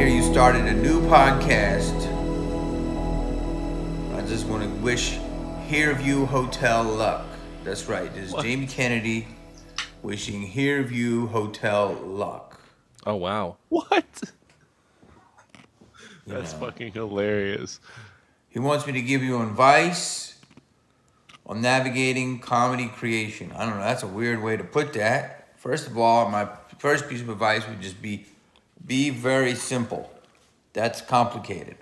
hear you started a new podcast. I just want to wish Hairview Hotel luck. That's right. This is Jamie Kennedy wishing Hairview Hotel luck. Oh, wow. What? That's fucking hilarious. He wants me to give you advice on navigating comedy creation. I don't know. That's a weird way to put that. First of all, my first piece of advice would just be very simple. That's complicated.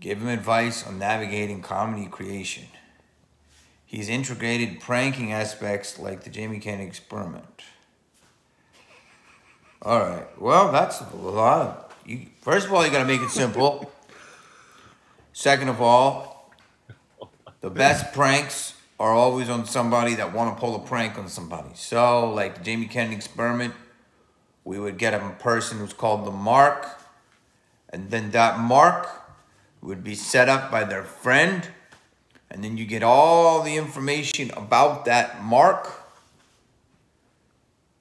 Give him advice on navigating comedy creation. He's integrated pranking aspects like the Jamie Kennedy experiment. All right. Well, that's a lot of... First of all, you got to make it simple. Second of all, the best pranks are always on somebody that want to pull a prank on somebody. So, like the Jamie Kennedy experiment, we would get a person who's called the Mark, and then that Mark would be set up by their friend, and then you get all the information about that Mark,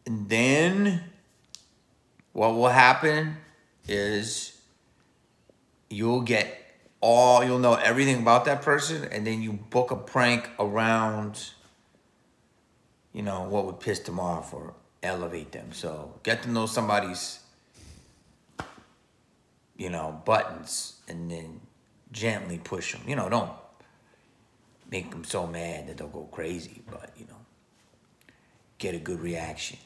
and then... what will happen is you'll know everything about that person, and then you book a prank around, what would piss them off or elevate them. So get to know somebody's, buttons, and then gently push them. Don't make them so mad that they'll go crazy, but, get a good reaction.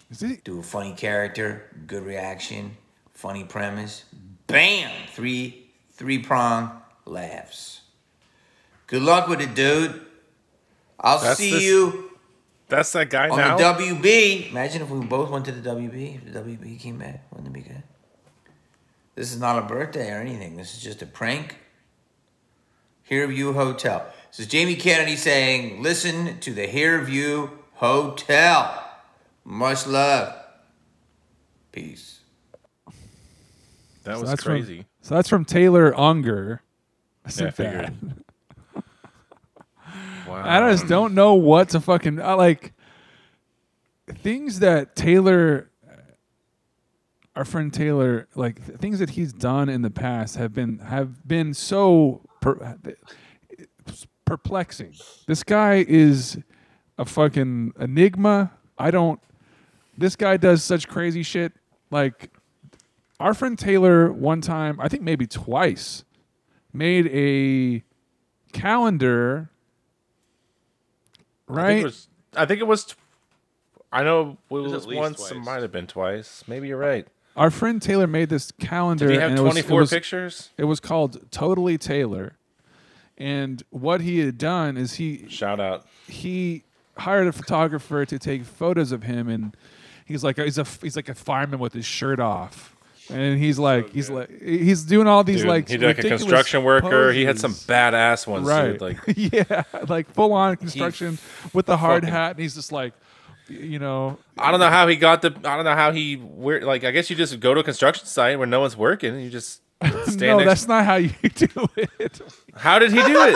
Do a funny character, good reaction, funny premise. Bam! Three-prong laughs. Good luck with it, dude. I'll see you. That's that guy on now? On the WB. Imagine if we both went to the WB. If the WB came back, wouldn't it be good? This is not a birthday or anything. This is just a prank. Hairview Hotel. This is Jamie Kennedy saying, listen to the Hairview Hotel. Much love. Peace. That was crazy. So that's from Taylor Unger. I figured. Wow. I just don't know what to fucking... things that Taylor... our friend Taylor... things that he's done in the past have been so perplexing. This guy is... a fucking enigma. This guy does such crazy shit. Our friend Taylor one time, I think maybe twice, made a calendar, right? I know it was once, it might have been twice. Maybe you're right. Our friend Taylor made this calendar. Did he have 24 pictures? It was called Totally Taylor. And what he had done is he hired a photographer to take photos of him, and he's like a fireman with his shirt off, and he's doing all these he's like a construction worker. Poses. He had some badass ones, right? Dude, full on construction with the hard hat, and he's just like, I don't know how he got the. I don't know how he where. I guess you just go to a construction site where no one's working, and you just stand. No, that's not how you do it. How did he do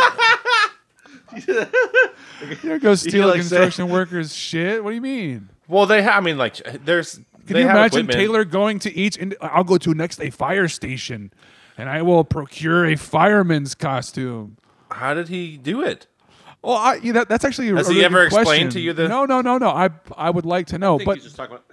it? There goes stealing construction workers' shit. What do you mean? Well, they have. I mean, there's. Can you imagine Taylor going to each? I'll go to a fire station, and I will procure a fireman's costume. How did he do it? Well, that's actually. Has he ever explained to you the? No. I would like to know. But just talk about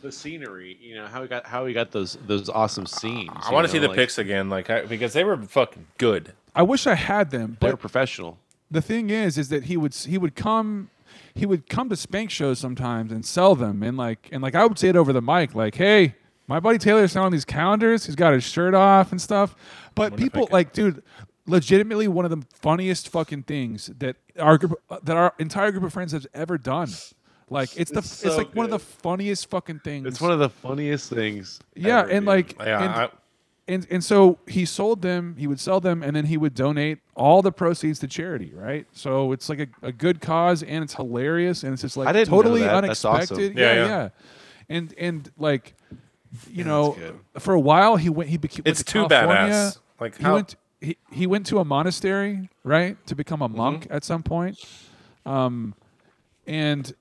the scenery. How he got those awesome scenes. I want to see the pics again, because they were fucking good. I wish I had them. They're professional. The thing is that he would come to spank shows sometimes and sell them, and I would say it over the mic, hey, my buddy Taylor's selling these calendars. He's got his shirt off and stuff. But people legitimately one of the funniest fucking things that our entire group of friends has ever done. It's one of the funniest fucking things. It's one of the funniest things. Yeah, ever, And so he sold them, he would sell them, and then he would donate all the proceeds to charity, right? So it's a good cause, and it's hilarious, and it's just totally unexpected. Awesome. Yeah. For a while he went to California. It's too badass. He went to a monastery, right, to become a monk at some point. And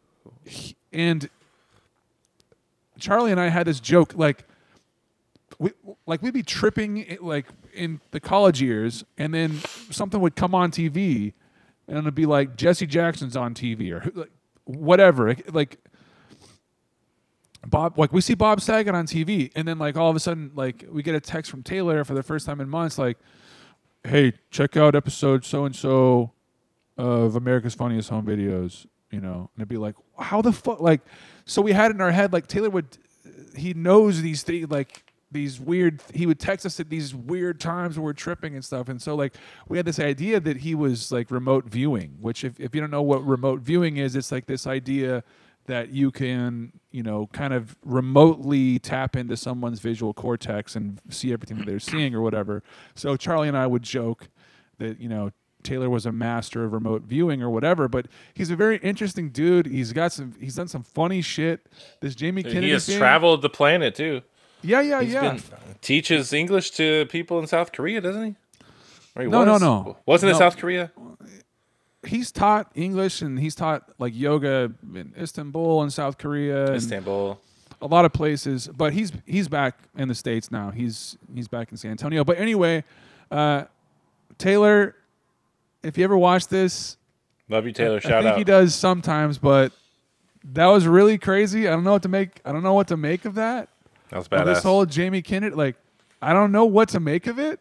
Charlie and I had this joke we'd be tripping like in the college years, and then something would come on TV, and it'd be like Jesse Jackson's on TV or like, whatever. Like Bob, like we see Bob Saget on TV, and then like all of a sudden, like we get a text from Taylor for the first time in months, like, "Hey, check out episode so and so of America's Funniest Home Videos." You know, and it'd be like, how the fuck? Like, so we had in our head, like Taylor would, he knows these things, like these weird. He would text us at these weird times where we're tripping and stuff. And so like we had this idea that he was like remote viewing, which if you don't know what remote viewing is, it's like this idea that you can, you know, kind of remotely tap into someone's visual cortex and see everything that they're seeing or whatever. So Charlie and I would joke that, you know, Taylor was a master of remote viewing or whatever, but he's a very interesting dude. He's done some funny shit. This Jamie Kennedy. He has traveled the planet too. Yeah. Teaches English to people in South Korea, doesn't he? Or he no. Wasn't it South Korea? He's taught English and he's taught like yoga in Istanbul and South Korea. A lot of places, but he's back in the States now. He's back in San Antonio. But anyway, Taylor, if you ever watch this, love you, Taylor. Shout out. I think he does sometimes, but that was really crazy. I don't know what to make of that. That was badass. This whole Jamie Kennedy, like, I don't know what to make of it.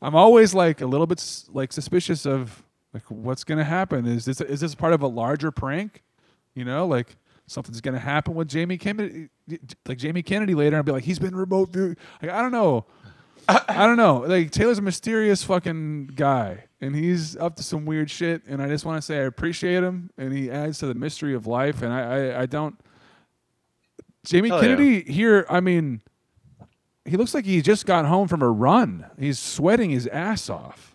I'm always like a little bit like suspicious of like what's gonna happen. Is this part of a larger prank? You know, like something's gonna happen with Jamie Kennedy later. I'll be like, he's been remote viewing. Like, I don't know. I don't know. Like, Taylor's a mysterious fucking guy, and he's up to some weird shit. And I just want to say I appreciate him, and he adds to the mystery of life. And I don't. Jamie Kennedy here. I mean, he looks like he just got home from a run. He's sweating his ass off.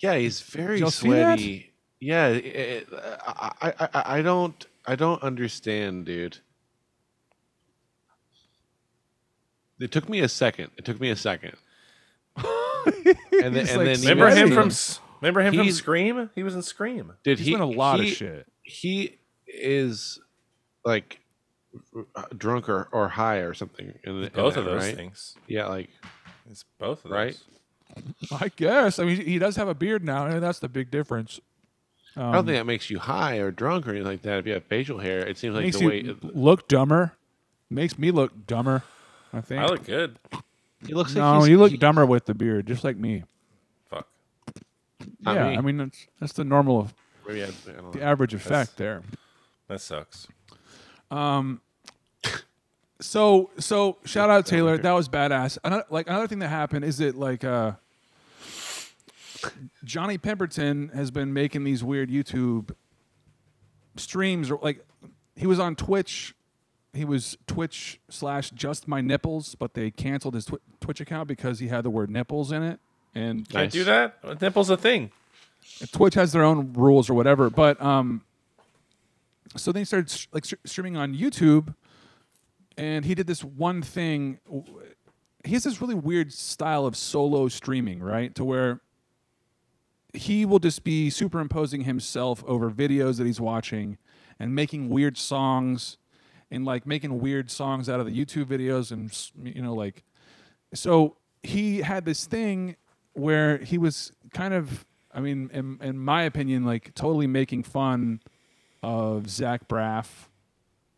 Yeah, he's very sweaty. Yeah, I don't understand, dude. It took me a second. And then, remember him from Scream? He was in Scream. He's done a lot of shit. He is like drunk or high or something. Both of those things. Yeah, like it's both of those. Right? I guess. I mean, he does have a beard now, and that's the big difference. I don't think that makes you high or drunk or anything like that. If you have facial hair, it seems like the way you look dumber. Makes me look dumber. I think I look good. You look dumber with the beard, just like me. Fuck. Yeah, I mean that's the normal of the average effect there. That sucks. So shout out Taylor, that was badass. Another thing that happened is that like Johnny Pemberton has been making these weird YouTube streams, or like he was on Twitch. He was Twitch.com/JustMyNipples, but they canceled his Twitch account because he had the word nipples in it. And I do that? Nipples a thing. Twitch has their own rules or whatever, but so then he started like streaming on YouTube, and he did this one thing. He has this really weird style of solo streaming, right? To where he will just be superimposing himself over videos that he's watching and making weird songs. And like making weird songs out of the YouTube videos, and you know, like, so he had this thing where he was kind of, I mean, in my opinion, like totally making fun of Zach Braff,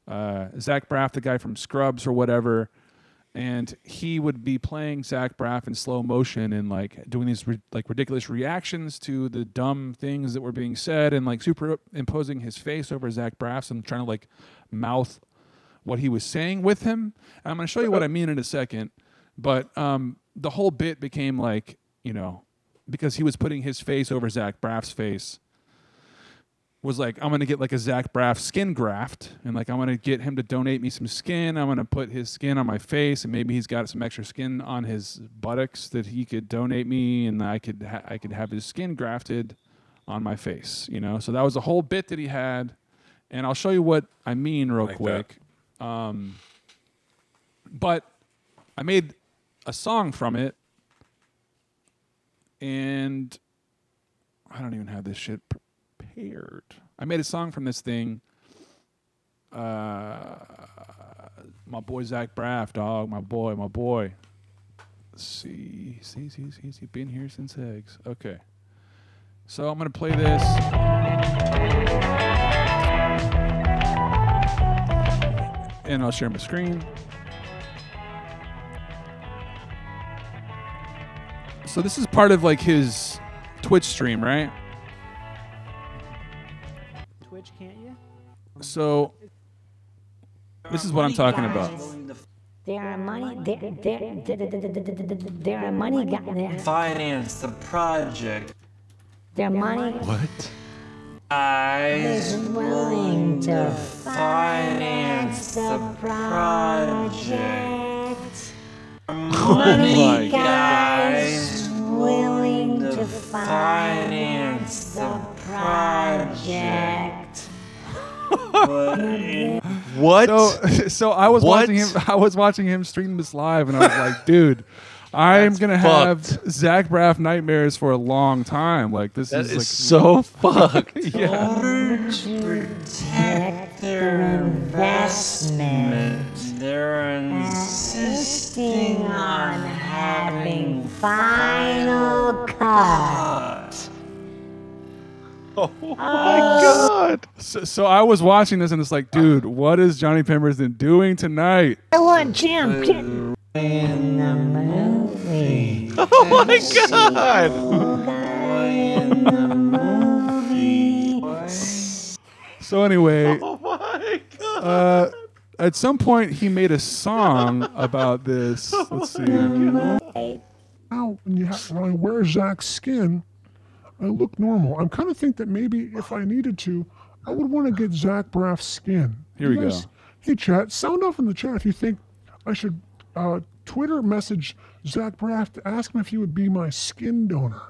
the guy from Scrubs or whatever, and he would be playing Zach Braff in slow motion and like doing these ridiculous reactions to the dumb things that were being said, and like superimposing his face over Zach Braff's and trying to like mouth what he was saying with him. And I'm going to show you what I mean in a second, but the whole bit became like, you know, because he was putting his face over Zach Braff's face, was like, I'm going to get like a Zach Braff skin graft, and like I'm going to get him to donate me some skin. I'm going to put his skin on my face, and maybe he's got some extra skin on his buttocks that he could donate me, and I could have his skin grafted on my face, you know. So that was the whole bit that he had, and I'll show you what I mean real quick. That. But I made a song from it, and I don't even have this shit prepared. I made a song from this thing. My boy Zach Braff, dog, my boy. See. Been here since eggs. Okay. So I'm going to play this. And I'll share my screen. So this is part of like his Twitch stream, right? Twitch, can't you? So this is what I'm talking about. There are money guys. Finance the project. Their money. What? I's willing to finance the project. Money guys willing to finance the project. What? So I was watching him. I was watching him stream this live, and I was like, dude. I'm gonna have Zach Braff nightmares for a long time. Like this is so fucked. Yeah. In order to protect their investment, they're insisting on having final cut. Oh my God! So I was watching this and it's like, dude, what is Johnny Pemberton doing tonight? I want Jim. In the movie. Oh my God! In the movie. So anyway, oh my God. At some point he made a song about this. Let's see. Now, when I wear Zach's skin, I look normal. I'm kind of think that maybe if I needed to, I would want to get Zach Braff's skin. Here we go. Hey chat, sound off in the chat if you think I should. Twitter message Zach Braff to ask him if he would be my skin donor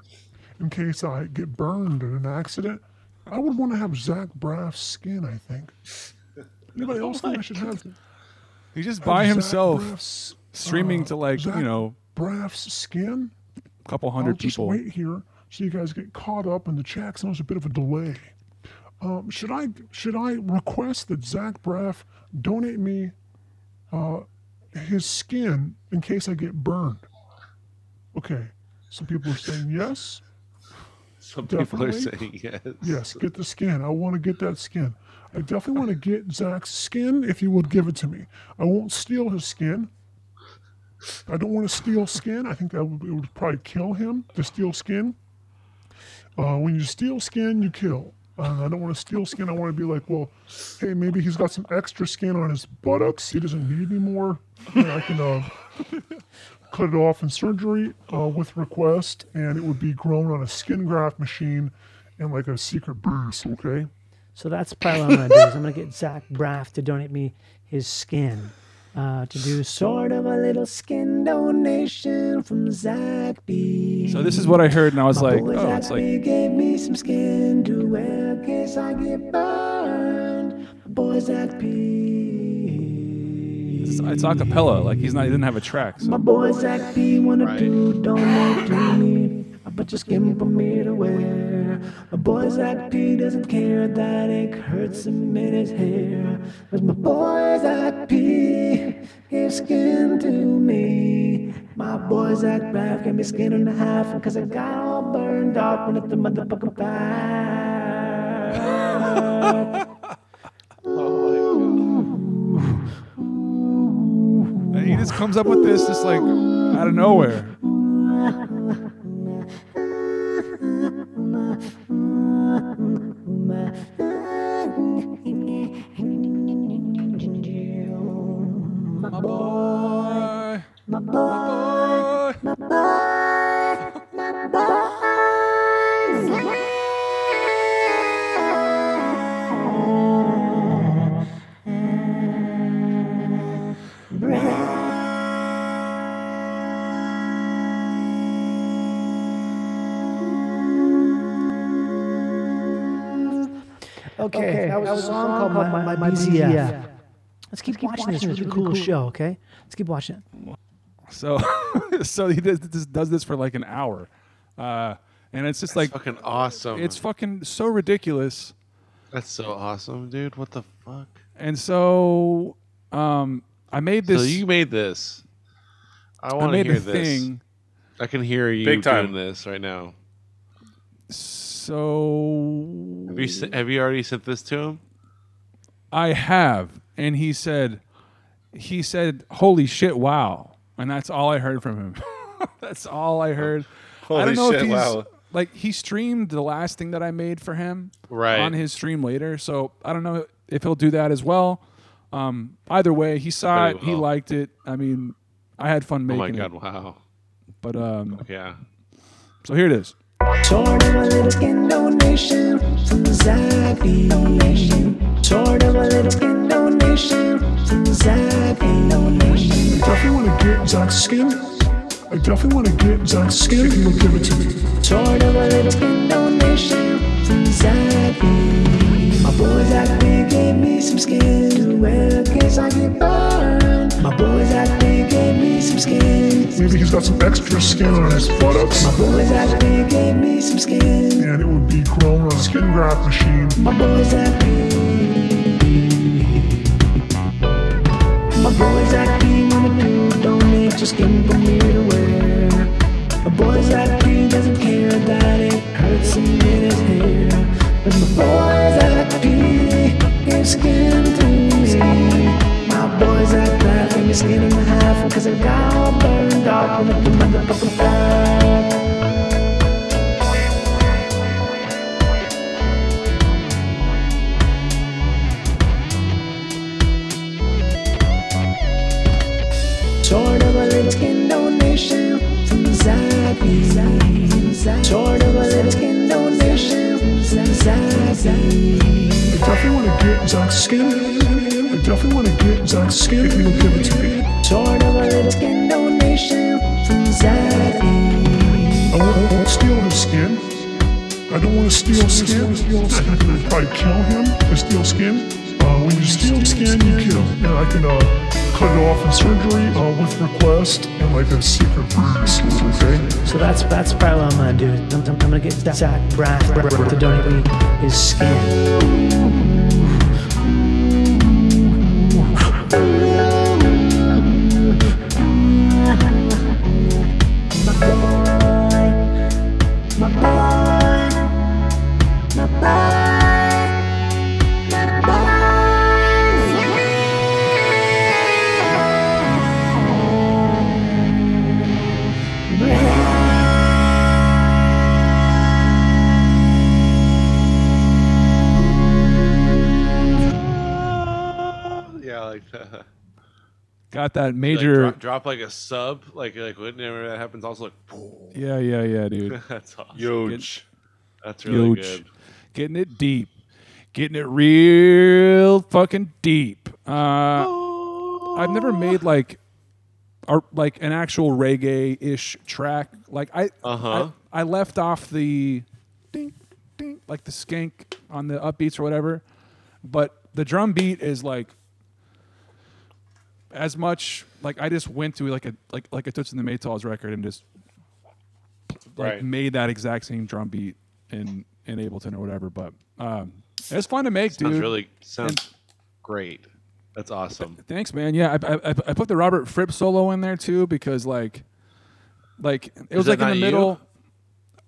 in case I get burned in an accident. I would want to have Zach Braff's skin, I think. Anybody else think I should have? He's just by himself streaming to like, Zach Braff's skin? A couple hundred people. I'll just wait here so you guys get caught up in the chat. So there's a bit of a delay. Should I request that Zach Braff donate me his skin in case I get burned? Okay, some people are saying yes. Some definitely. People are saying yes. Yes, get the skin. I want to get that skin. I definitely want to get Zach's skin if you would give it to me. I won't steal his skin. I don't want to steal skin. I think that it would probably kill him to steal skin. When you steal skin, you kill. I don't want to steal skin. I want to be like, well, hey, maybe he's got some extra skin on his buttocks. He doesn't need any more. I can cut it off in surgery with request, and it would be grown on a skin graft machine and like a secret bruise, okay? So that's probably what I'm going to do is I'm going to get Zach Braff to donate me his skin to do sort of a little skin donation from Zach B. So this is what I heard, and I was like, oh, Zach it's like... B gave me some skin to wear in case I get burned. My boy Zach B. It's a cappella. Like, he didn't have a track. So. My boy Zach B wanna do donate to me. I put your skin for me to wear. My boy Zach B doesn't care that it hurts him in his hair. Cause my boy Zach B gave skin to me. My boy Zach Braff gave me skin and a half, and cause I got all burned up when it's the motherfucking fire. Oh my God. And he just comes up with this just like out of nowhere. Okay, that was a song called My BZF. Yeah. Let's keep watching this. It's a really cool show, okay? Let's keep watching it. So he does this for like an hour. And it's just that's like... fucking awesome. It's fucking so ridiculous. That's so awesome, dude. What the fuck? And so I made this... So you made this. I want to hear this. Thing. I can hear you doing this right now. So have you already sent this to him? I have, and he said, "Holy shit, wow!" And that's all I heard from him. That's all I heard. Holy I don't know shit, if he's, wow! Like he streamed the last thing that I made for him on his stream later, so I don't know if he'll do that as well. Either way, he saw it, he liked it. I mean, I had fun making it. Oh my god, wow! But yeah. So here it is. Torn up a little skin donation from Zappy. Torn up a little skin donation from Zappy. I definitely want to get Zach's skin. I definitely want to get Zach's skin. If you would give it to me. Torn up a little skin donation from Zappy. My boy Zappy gave me some skin to wear in case I get burned. My boy Zappy gave me some skin. Maybe he's got some extra skin on his buttocks. My boy Zappy gave me some skin. And it would be grown on a skin graft machine. My boy Zappy. My boy Zappy, mama dude, don't make your skin for me to wear. My boy Zappy doesn't care that it hurts him in his hair. But my boy Zappy gave skin to me. My boys at that thing is skin in half, cause I got all burned off with the motherfucking fire. Tore up a little skin donation from Zappy. Tore up a little skin donation from Zappy. I definitely wanna get Zach's skin. I definitely want to get Zach's skin. If you would give it to me. Torn up a little skin donation from Zappy. I won't steal his skin. I don't want to steal skin. I'd probably kill him or steal skin. When you steal skin, you kill. And I can cut it off in surgery with request and like a secret purpose. Okay? So that's probably what I'm gonna do. I'm gonna get Zach Braff to donate me his skin. Got that major like drop like a sub like whenever that happens also like boom. yeah dude. That's awesome. Huge. That's really huge. Good. Getting it deep, getting it real fucking deep. I've never made like an actual reggae ish track. Like I left off the ding ding like the skank on the upbeats or whatever, but the drum beat is like. As much like I just went to like a Toots and the Maytals record and just made that exact same drum beat in Ableton or whatever. But it's fun to make, sounds dude. Sounds great. That's awesome. Thanks, man. Yeah, I put the Robert Fripp solo in there too because like it was like in the middle.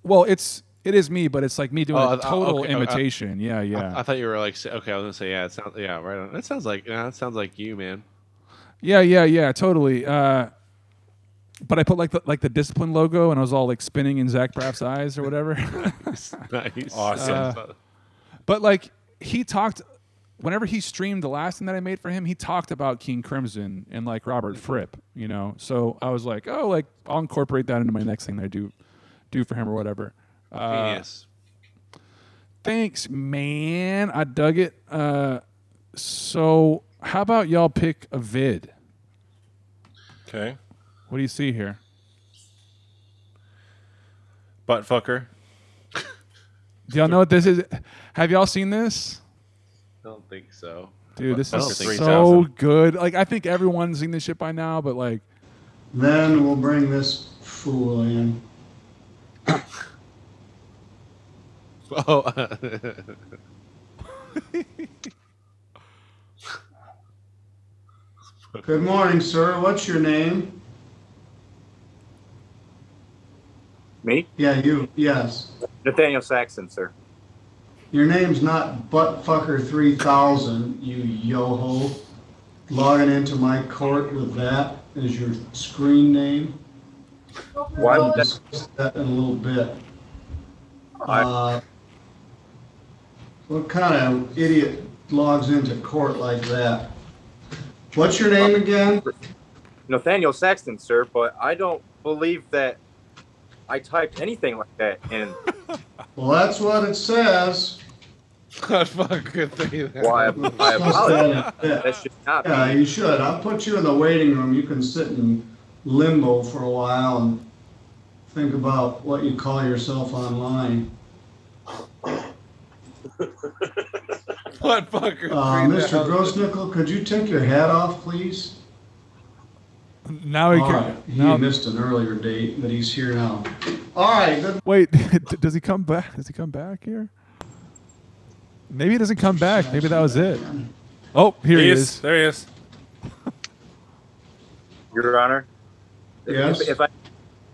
Well, it is me, but it's like me doing a total imitation. I thought you were like okay. I was gonna say yeah. It sounds yeah right on. That sounds like you, man. Yeah, totally. But I put like the Discipline logo, and I was all like spinning in Zach Braff's eyes or whatever. Nice. Awesome. But like he talked, whenever he streamed the last thing that I made for him, he talked about King Crimson and like Robert Fripp, you know. So I was like, oh, like I'll incorporate that into my next thing that I do for him or whatever. Yes. Thanks, man. I dug it. So. How about y'all pick a vid? Okay. What do you see here? Buttfucker. Do y'all know what this is? Have y'all seen this? I don't think so. Dude, this is so good. Like, I think everyone's seen this shit by now, but like... Then we'll bring this fool in. Oh. Good morning, sir. What's your name? Me? Yeah, you. Yes. Nathaniel Saxon, sir. Your name's not Buttfucker3000, you yo-ho. Logging into my court with that as your screen name. Why would that in a little bit? What kind of idiot logs into court like that? What's your name again? Nathaniel Saxton, sir, but I don't believe that I typed anything like that in. Well, that's what it says. God, fuck, good thing. Why? Well, I apologize. That should not be. Yeah, you should. I'll put you in the waiting room. You can sit in limbo for a while and think about what you call yourself online. What fucker? Mr. Grossnickel, could you take your hat off, please? Now he can. Right. He missed an earlier date, but he's here now. All right. Good. Wait, does he come back? Does he come back here? Maybe he doesn't come back. Maybe that was it. Oh, here he is. There he is. Your Honor. Yes.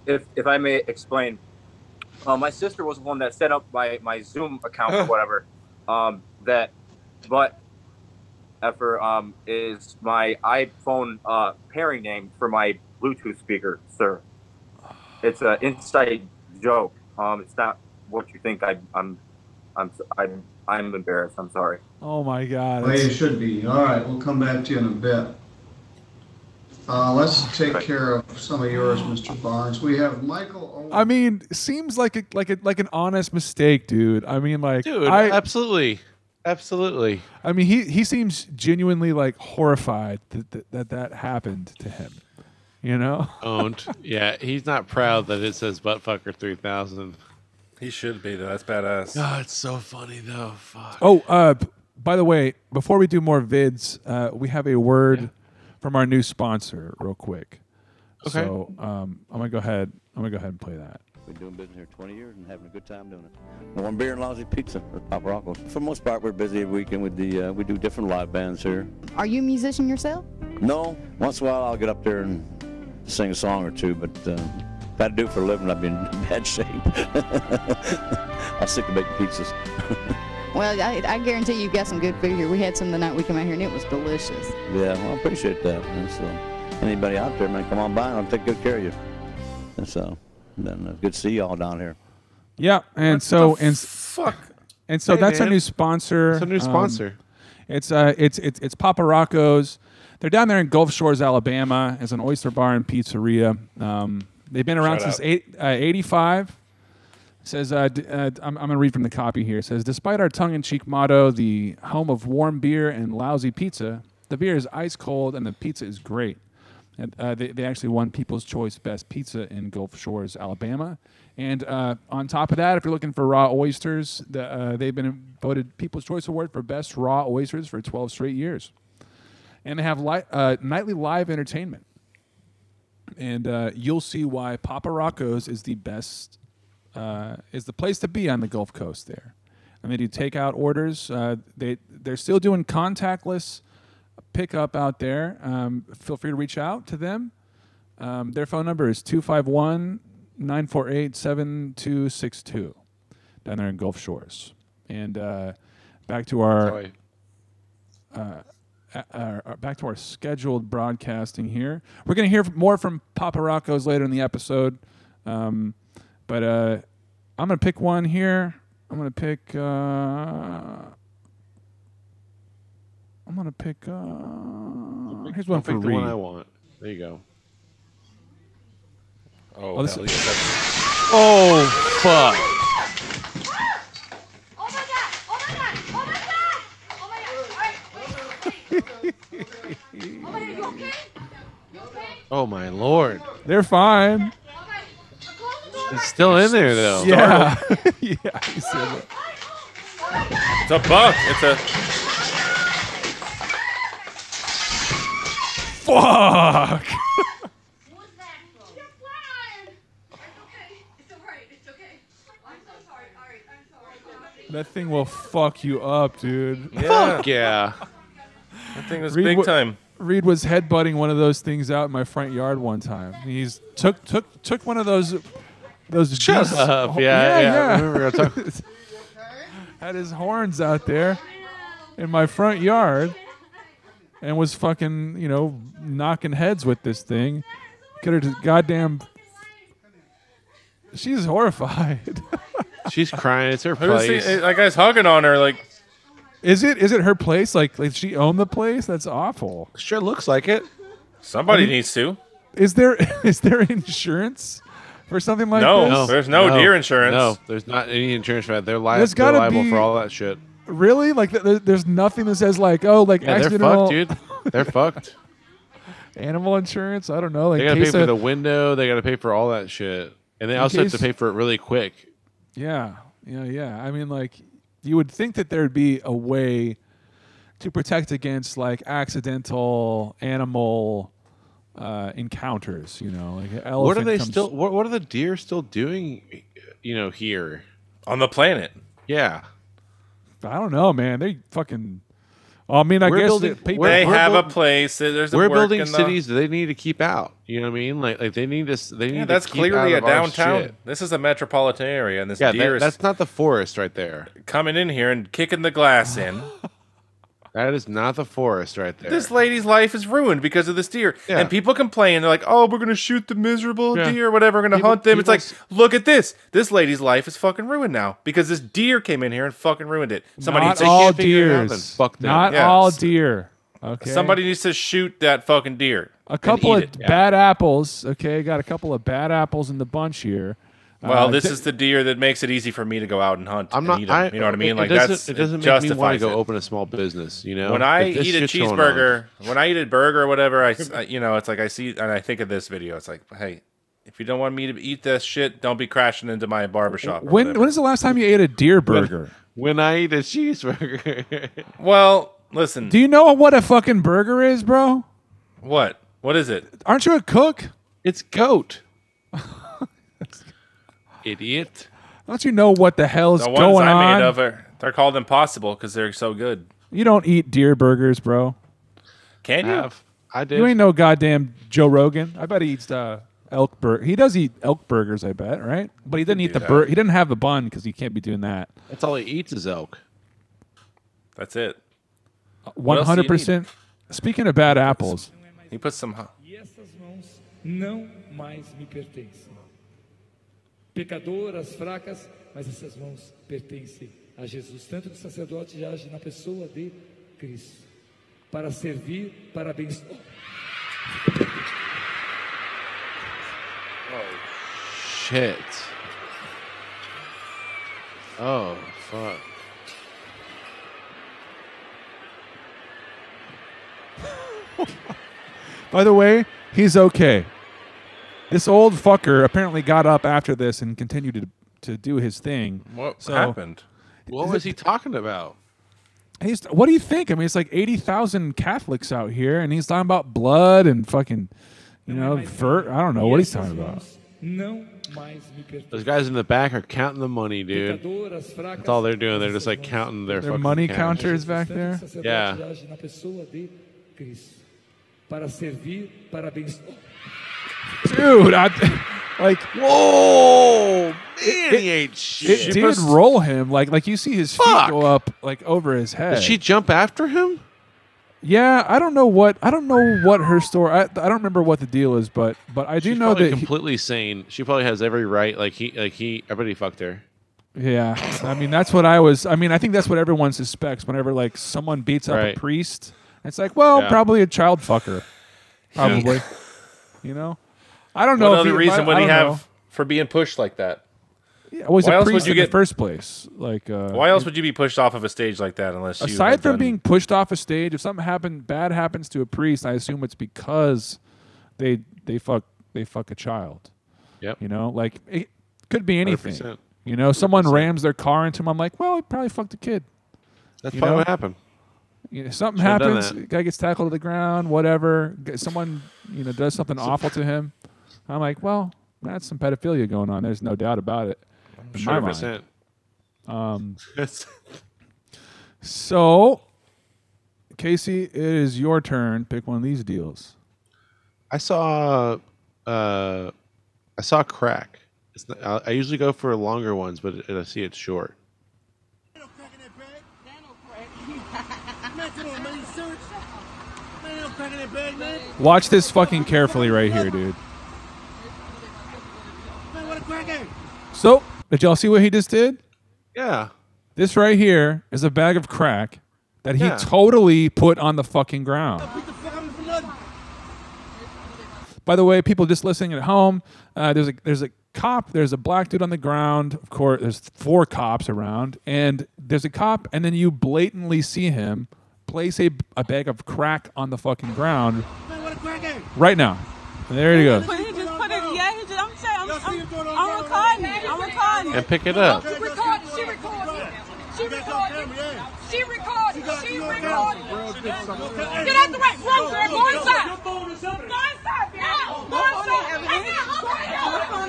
If I may explain, my sister was the one that set up my Zoom account or whatever. That butt effer is my iPhone pairing name for my Bluetooth speaker, sir. It's an inside joke. It's not what you think. I'm embarrassed. I'm sorry. Oh my God. Well, you should be. All right, we'll come back to you in a bit. Let's take care of some of yours, Mr. Barnes. We have Michael Owen. I mean, seems like an honest mistake, dude. I mean, like, dude, absolutely. I mean, he seems genuinely like horrified that happened to him. You know? Owned. Yeah, he's not proud that it says Buttfucker3000. He should be though. That's badass. Oh, it's so funny though. Fuck. Oh, by the way, before we do more vids, we have a word. Yeah. From our new sponsor, real quick. Okay. So I'm gonna go ahead and play that. Been doing business here 20 years and having a good time doing it. Warm beer and lousy pizza with Papa Rocco. For the most part, we're busy every weekend with the we do different live bands here. Are you a musician yourself? No. Once in a while, I'll get up there and sing a song or two. But if I do for a living, I'd be in bad shape. I'm sick of making pizzas. Well, I guarantee you got some good food here. We had some the night we came out here, and it was delicious. Yeah, well, I appreciate that. And so, anybody out there, man, come on by, and I'll take good care of you. And so, good to see you all down here. Yeah, and what so and fuck, and so hey, that's man. Our new sponsor. It's a new sponsor. It's Papa Rocco's. They're down there in Gulf Shores, Alabama, as an oyster bar and pizzeria. They've been around since 85. Says, I'm going to read from the copy here. It says, despite our tongue-in-cheek motto, the home of warm beer and lousy pizza, the beer is ice cold and the pizza is great. And they actually won People's Choice Best Pizza in Gulf Shores, Alabama. And on top of that, if you're looking for raw oysters, they've been voted People's Choice Award for Best Raw Oysters for 12 straight years. And they have nightly live entertainment. And you'll see why Papa Rocco's is the best... is the place to be on the Gulf Coast there. And they do takeout orders. They're still doing contactless pickup out there. Feel free to reach out to them. Their phone number is 251-948-7262 down there in Gulf Shores. And back to our scheduled broadcasting here. We're going to hear more from Papa Rocco's later in the episode. But I'm going to pick one here. Here's one for Reed. The one I want. There you go. Oh, fuck. Oh, my God. Oh, my God. Oh, my God. Oh, my God. All right. Wait. Oh, my God. You okay? You okay? Oh, my Lord. They're fine. It's still in there, though. Yeah. Yeah. It's a buck. It's a... Fuck. What was that for? You're fine. It's okay. It's all right. It's okay. I'm so sorry. All right. I'm sorry. That thing will fuck you up, dude. Yeah. Fuck yeah. That thing was big time. Reed was headbutting one of those things out in my front yard one time. He took one of those... Those shut up. Yeah. Had his horns out there in my front yard and was fucking, you know, knocking heads with this thing. Could have just goddamn... She's horrified. She's crying. It's her place. That guy's hugging on her like... Is it her place? Like she owned the place? That's awful. Sure looks like it. Somebody needs to. Is there insurance for something like this? No, there's no deer insurance. No, there's not any insurance for that. They're liable for all that shit. Really? Like there's nothing that says like, oh, like accidental. They're fucked, dude. They're fucked. Animal insurance? I don't know. Like, they got to pay for the window. They got to pay for all that shit. And they also have to pay for it really quick. Yeah. I mean, like... You would think that there'd be a way to protect against like accidental animal encounters, you know. Like elephant. What are the deer still doing? You know, here on the planet. Yeah, I don't know, man. They fucking. I mean, I guess they have a place. We're building cities that they need to keep out. You know what I mean? Like they need to. They need. Yeah, that's clearly a downtown. This is a metropolitan area, and this deer. That's not the forest right there. Coming in here and kicking the glass in. That is not the forest right there. This lady's life is ruined because of this deer, and people complain. They're like, "Oh, we're gonna shoot the miserable deer, whatever. We're gonna hunt them." It's like, look at this. This lady's life is fucking ruined now because this deer came in here and fucking ruined it. Somebody needs to Not all deer. Okay. Somebody needs to shoot that fucking deer. A couple of bad apples. Okay, got a couple of bad apples in the bunch here. Well, this is the deer that makes it easy for me to go out and hunt. You know what I mean? Like it doesn't make me want to go open a small business. You know, when I eat a cheeseburger, when I eat a burger or whatever, I you know, it's like I see and I think of this video. It's like, hey, if you don't want me to eat this shit, don't be crashing into my barbershop. When is the last time you ate a deer burger? When I eat a cheeseburger. Well, listen. Do you know what a fucking burger is, bro? What? What is it? Aren't you a cook? It's goat. Idiot! Don't you know what the hell is going on? The ones I made of are, they're called impossible because they're so good. You don't eat deer burgers, bro. Can you? I did. You ain't no goddamn Joe Rogan. I bet he eats elk burger. He does eat elk burgers, I bet, right? But he didn't eat the burger. He didn't have the bun because he can't be doing that. That's all he eats is elk. That's it. 100%. Speaking of bad apples, he puts some. Não mais me pertencem. Pecadoras, fracas, mas essas mãos pertencem a Jesus. Tanto que o sacerdote age na pessoa de Cristo para servir, para abençoar. Oh, shit. Oh, fuck. By the way, he's okay. This old fucker apparently got up after this and continued to do his thing. What happened? What was he talking about? What do you think? I mean, it's like 80,000 Catholics out here, and he's talking about blood and fucking, you know, I don't know what he's talking about. Those guys in the back are counting the money, dude. That's all they're doing. They're just like counting their fucking money counters back there? Yeah. Dude, whoa, man, he ate shit. It did roll him. Like you see his feet go up, like over his head. Did she jump after him? Yeah, I don't know what her story. I don't remember what the deal is, but I do She's know that completely sane. She probably has every right. Everybody fucked her. Yeah, I mean that's what I was. I mean I think that's what everyone suspects whenever like someone beats up a priest. It's like probably a child fucker, probably. You know. I don't know. What other reason would he have for being pushed like that? Yeah, was why a priest in the first place? Like, why else would you be pushed off of a stage like that? Unless aside from being pushed off a stage, if something happens to a priest, I assume it's because they fuck a child. Yep. You know, like it could be anything. 100%. You know, someone rams their car into him. I'm like, well, he probably fucked a kid. That's probably what happened. You know, something happens. Guy gets tackled to the ground. Whatever. Someone does something awful to him. I'm like, well, that's some pedophilia going on. There's no doubt about it. 100%. So, Casey, it is your turn. Pick one of these deals. I saw crack. It's not, I usually go for longer ones, but I see it's short. Watch this fucking carefully right here, dude. So, did y'all see what he just did? Yeah. This right here is a bag of crack that he totally put on the fucking ground. By the way, people just listening at home, there's a cop, there's a black dude on the ground. Of course, there's four cops around, and there's a cop, and then you blatantly see him place a bag of crack on the fucking ground right now. And there he goes. I'm recording. I'm recording. And pick it up. She recorded. She recorded. She recorded. She recorded. She recorded. Get out the way. Go inside. Go inside. No. Go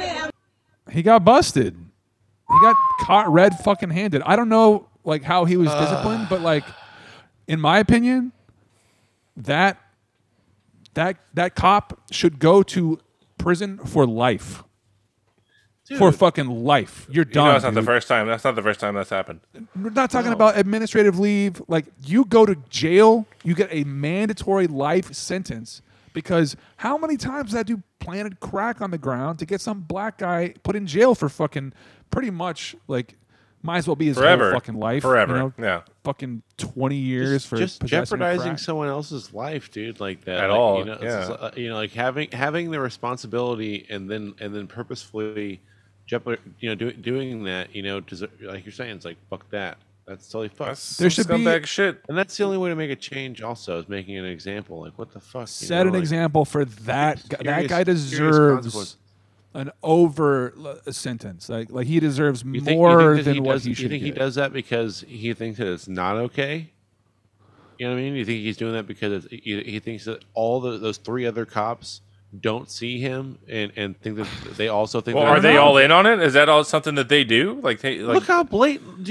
inside. He got busted. He got caught red fucking handed. I don't know like how he was disciplined, but like in my opinion, that cop should go to prison for life. Dude. For fucking life. You're done. You know, that's not the first time. That's not the first time that's happened. We're not talking about administrative leave. Like, you go to jail, you get a mandatory life sentence, because how many times that dude planted crack on the ground to get some black guy put in jail for fucking pretty much like might as well be his whole fucking life. Forever. You know, yeah. Fucking 20 years for just jeopardizing someone else's life, dude, like that. At like, all. You know, yeah. You know, like having the responsibility and then purposefully doing that, you know, like you're saying, it's like, fuck that. That's totally fucked. There should scumbag be shit, and that's the only way to make a change. Also, is making an example. Like, what the fuck? Set an example for that. That guy deserves an over sentence. Like he deserves more than what he should. You think he does that because he thinks that it's not okay? You know what I mean? You think he's doing that because he thinks that all those three other cops don't see him and think that they also think. Well, are they all in on it? Is that all something that they do? Like, look how blatant.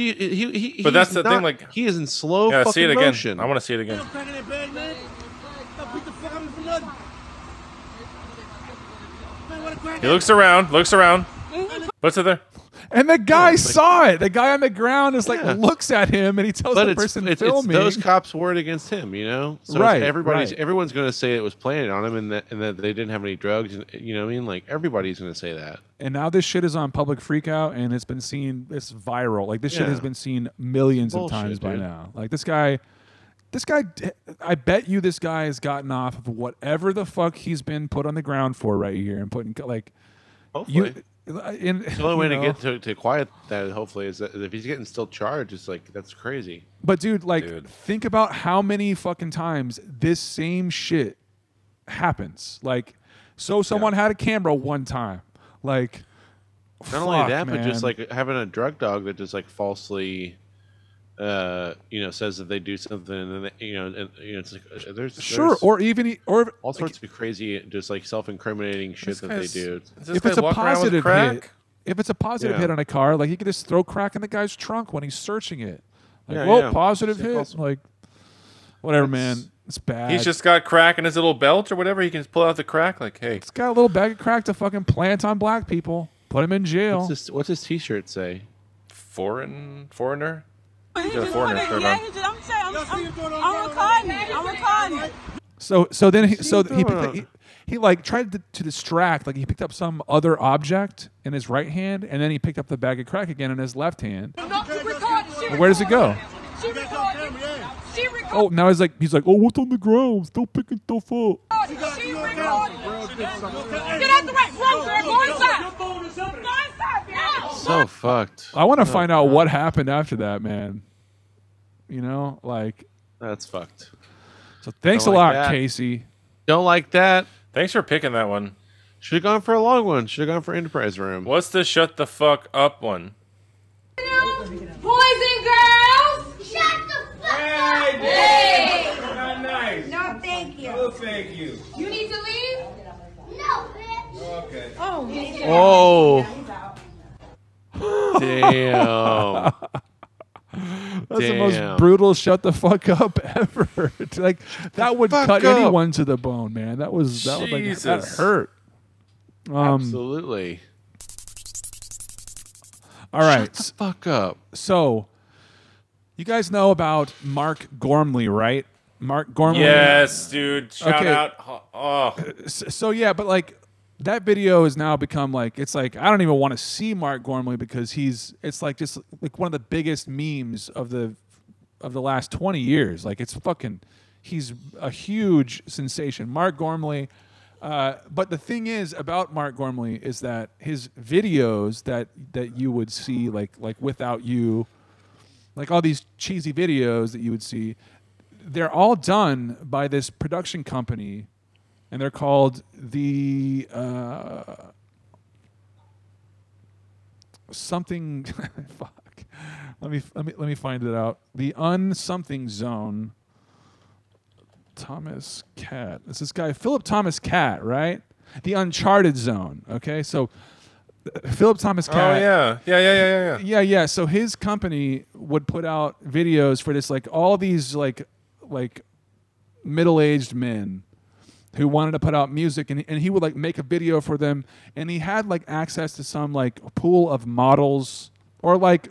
But that's the thing. Like, he is in slow fucking see it motion. Again. I want to see it again. He looks around. What's it there? And the guy saw it. The guy on the ground is like looks at him, and he tells the person filming. It's those cops' word against him, you know. So everyone's going to say it was planted on him, and that they didn't have any drugs. And, you know what I mean? Like, everybody's going to say that. And now this shit is on public freakout, and it's been seen. It's viral. Like, this shit has been seen millions of times by now. Like, this guy, I bet you this guy has gotten off of whatever the fuck he's been put on the ground for right here, and putting like, hopefully. It's the only way to get to quiet that, hopefully, is that if he's getting still charged, it's like, that's crazy. But dude, think about how many fucking times this same shit happens. Like, so someone had a camera one time. Like, not only that, man. But just like having a drug dog that just like falsely, says that they do something, and then they, it's like there's all sorts of crazy, just like self-incriminating shit that they do. If it's a positive hit, hit on a car, like you could just throw crack in the guy's trunk when he's searching it. Like, positive hit, like whatever, man. It's bad. He's just got crack in his little belt or whatever. He can just pull out the crack. Like, hey, he's got a little bag of crack to fucking plant on black people. Put him in jail. What's his T-shirt say? Foreigner. I'm recording. So then he like tried to distract. Like, he picked up some other object in his right hand, and then he picked up the bag of crack again in his left hand. Where does it go? Oh, now he's like, what's on the ground? Still picking stuff up. She recorded. Get out the way. Go inside. So fucked. I want to find out what happened after that, man. You know, like, that's fucked. So thanks a lot, Casey. Don't like that. Thanks for picking that one. Should have gone for a long one. Should have gone for Enterprise Room. What's the shut the fuck up one? Boys and girls, shut the fuck up. Hey, not nice. No, thank you. No, thank you. You need to leave? No, bitch. Oh, okay. Oh. Damn. That's the most brutal shut the fuck up ever. Like, that would cut anyone to the bone, man. That hurt. Absolutely. All right. Shut the fuck up. So, you guys know about Mark Gormley, right? Mark Gormley. Yes, dude. Shout out. Oh. So, yeah, but like that video has now become like, it's like, I don't even want to see Mark Gormley because it's like just like one of the biggest memes of the last 20 years. Like, it's fucking, he's a huge sensation. Mark Gormley. But the thing is about Mark Gormley is that his videos that you would see, like Without You, like all these cheesy videos that you would see, they're all done by this production company, and they're called the something. Fuck. Let me find it out. The Unsomething Zone. Thomas Catt. It's this guy, Philip Thomas Catt, right? The Uncharted Zone. Okay, so Philip Thomas Catt. Oh yeah. So his company would put out videos for this, like all these like middle-aged men who wanted to put out music, and he would like make a video for them, and he had like access to some like pool of models or like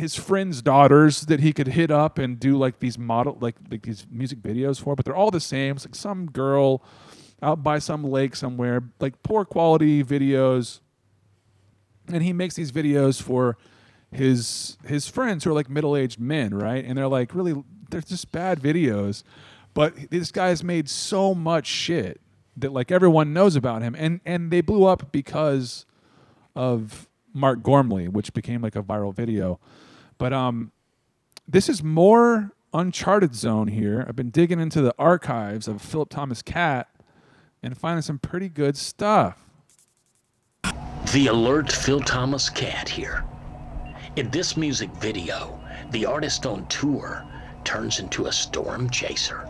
his friends' daughters that he could hit up and do like these model like these music videos for, but they're all the same. It's like some girl out by some lake somewhere, like poor quality videos. And he makes these videos for his friends who are like middle-aged men, right? And they're like really, they're just bad videos. But this guy's made so much shit that like everyone knows about him, and they blew up because of Mark Gormley, which became like a viral video. But this is more Uncharted Zone here. I've been digging into the archives of Philip Thomas Catt and finding some pretty good stuff. The alert Phil Thomas Catt here. In this music video, the artist on tour turns into a storm chaser.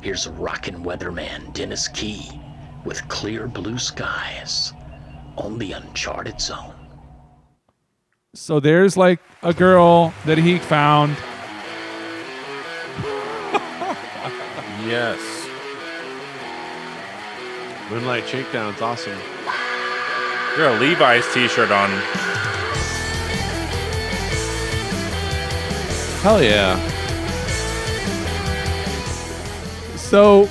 Here's rockin' weatherman Dennis Key with clear blue skies on the Uncharted Zone. So there's like a girl that he found. Yes. Moonlight Shakedown's awesome. You're a Levi's t-shirt on. Hell yeah. So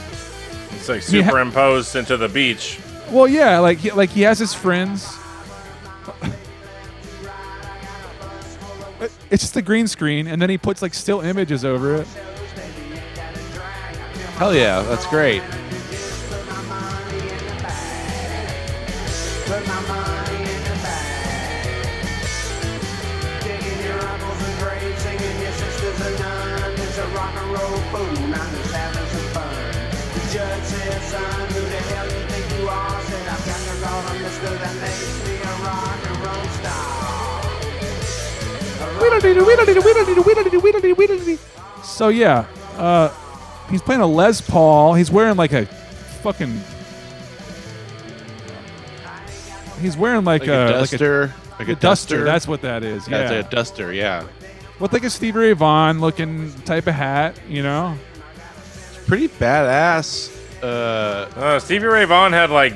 it's like superimposed into the beach. Well, yeah, like he has his friends. It's just a green screen, and then he puts like still images over it. Hell yeah, that's great. So yeah, he's playing a Les Paul. He's wearing like a fucking. He's wearing like a duster. That's what that is. Yeah, that's a duster. Yeah, with like a Stevie Ray Vaughan looking type of hat. You know, it's pretty badass. Stevie Ray Vaughan had like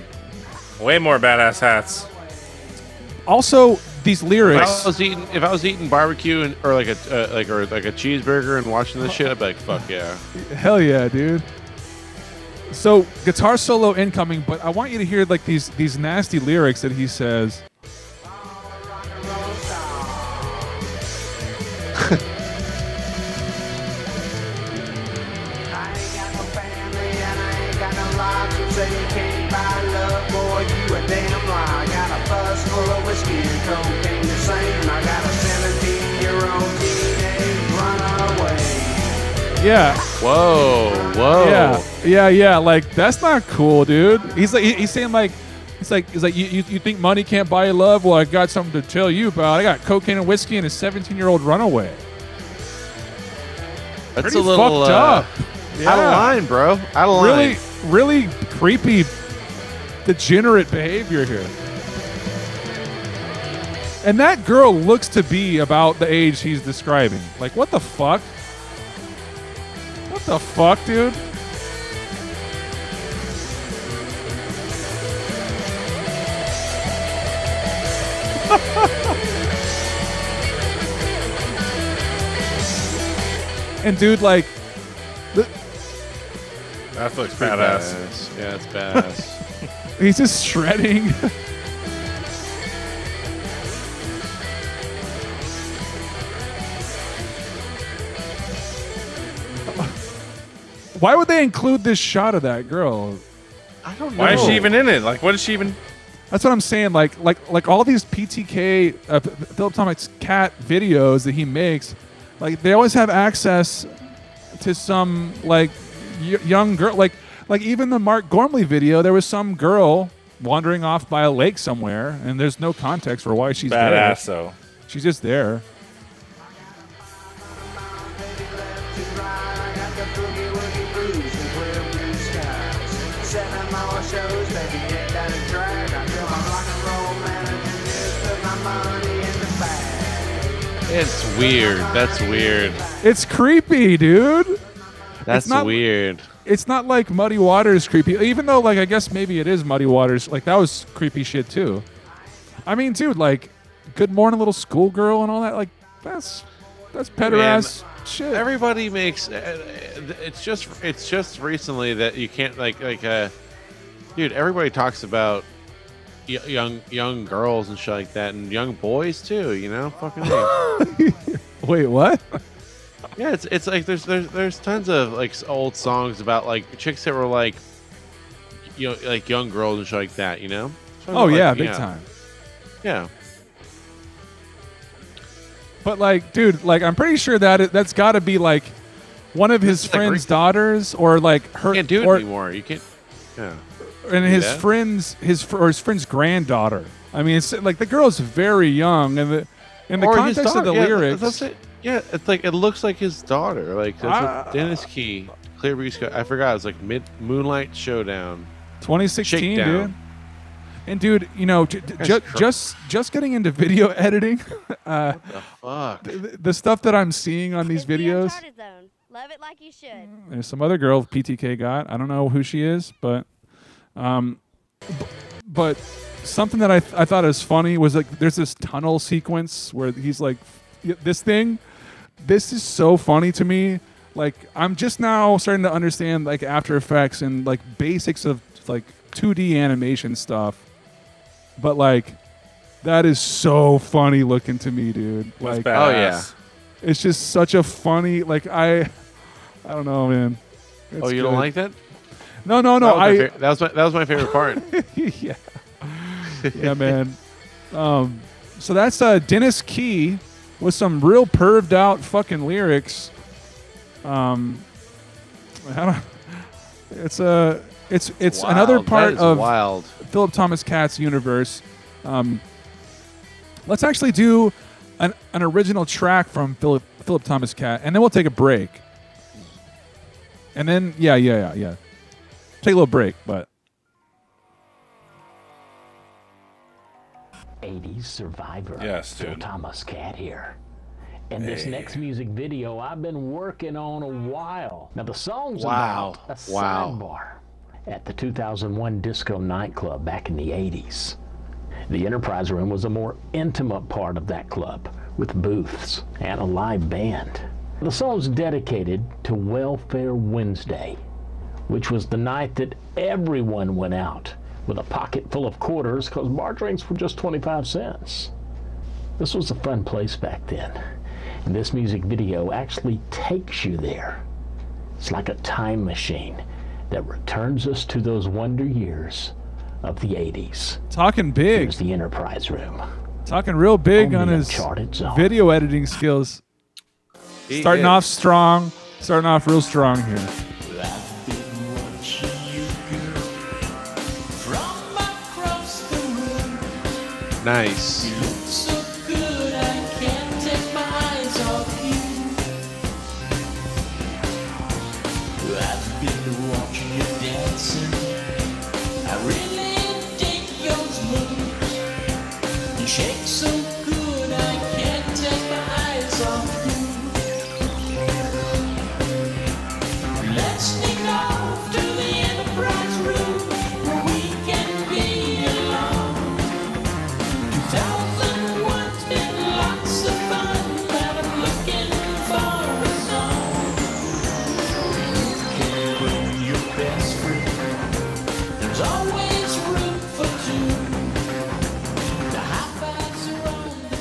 way more badass hats. Also, these lyrics. If I was eating barbecue and, or like a cheeseburger and watching this shit, I'd be like, "Fuck yeah!" Hell yeah, dude. So guitar solo incoming, but I want you to hear like these nasty lyrics that he says. Yeah. Whoa. Yeah. Like that's not cool, dude. He's like, he's saying like, it's like you think money can't buy love? Well, I got something to tell you about. I got cocaine and whiskey and a 17-year-old runaway. That's pretty a little fucked up. Yeah. Out of line, bro. Out of line. Really creepy, degenerate behavior here. And that girl looks to be about the age he's describing. Like, what the fuck? What the fuck, dude? And dude, like, that looks badass. Badass. Yeah, it's badass. He's just shredding. Why would they include this shot of that girl? I don't know. Why is she even in it? Like, what is she even? That's what I'm saying. Like all these PTK, Philip Tomic's cat videos that he makes, like they always have access to some like young girl. Like even the Mark Gormley video, there was some girl wandering off by a lake somewhere, and there's no context for why she's there. Badass though. She's just there. It's weird. That's weird. It's creepy, dude. That's weird. It's not like Muddy Waters creepy, even though, like, I guess maybe it is Muddy Waters. Like, that was creepy shit, too. I mean, dude, like, Good Morning Little Schoolgirl and all that, like, that's pederast shit. Everybody makes... It's just recently that you can't, dude, everybody talks about young girls and shit like that, and young boys too. You know, fucking. Wait, what? Yeah, it's like there's tons of like old songs about like chicks that were like, you know, like young girls and shit like that. You know? Oh yeah, big time. Yeah. But like, dude, like I'm pretty sure that's got to be like one of his friend's daughters, or like her. You can't do it anymore. You can't. Yeah. And his friend's granddaughter. I mean, it's like the girl's very young, and in the context of the lyrics, that's it. Yeah, it's like it looks like his daughter. Like that's Dennis Key, Clear Blue Sky. I forgot. It's like Moonlight Showdown, 2016, Shakedown. Dude. And dude, you know, just getting into video editing. What the fuck? The stuff that I'm seeing on these videos. Zone. Love it like you should. There's some other girl PTK got. I don't know who she is, but. But something that I thought was funny was like there's this tunnel sequence where he's like, this is so funny to me. Like I'm just now starting to understand like After Effects and like basics of like 2D animation stuff. But like that is so funny looking to me, dude. Like, oh yeah, it's just such a funny like I don't know, man. It's oh, you good. Don't like that? No. That was my favorite part. Yeah. Yeah, man. So that's Dennis Key with some real perved out fucking lyrics. It's wild. Another part of wild. Philip Thomas Katz's universe. Let's actually do an original track from Philip Thomas Katz, and then we'll take a break. And then yeah. Take a little break, but 80s survivor. Yes, dude. Phil Thomas Katz here. And this next music video I've been working on a while. Now the song's about a sidebar at the 2001 disco nightclub back in the 80s. The Enterprise Room was a more intimate part of that club with booths and a live band. The song's dedicated to Welfare Wednesday, which was the night that everyone went out with a pocket full of quarters because bar drinks were just 25 cents. This was a fun place back then. And this music video actually takes you there. It's like a time machine that returns us to those wonder years of the 80s. Talking big. Here's the Enterprise Room. Talking real big on his video editing skills. Starting off real strong here. Nice. You look so good, I can't take my eyes off you. I've been watching you dancing. I really dig those moves. You shake so good, I can't take my eyes off you. Let's sneak off to the Enterprise Room where we can be alone. 2001's been lots of fun, but I'm looking for a song.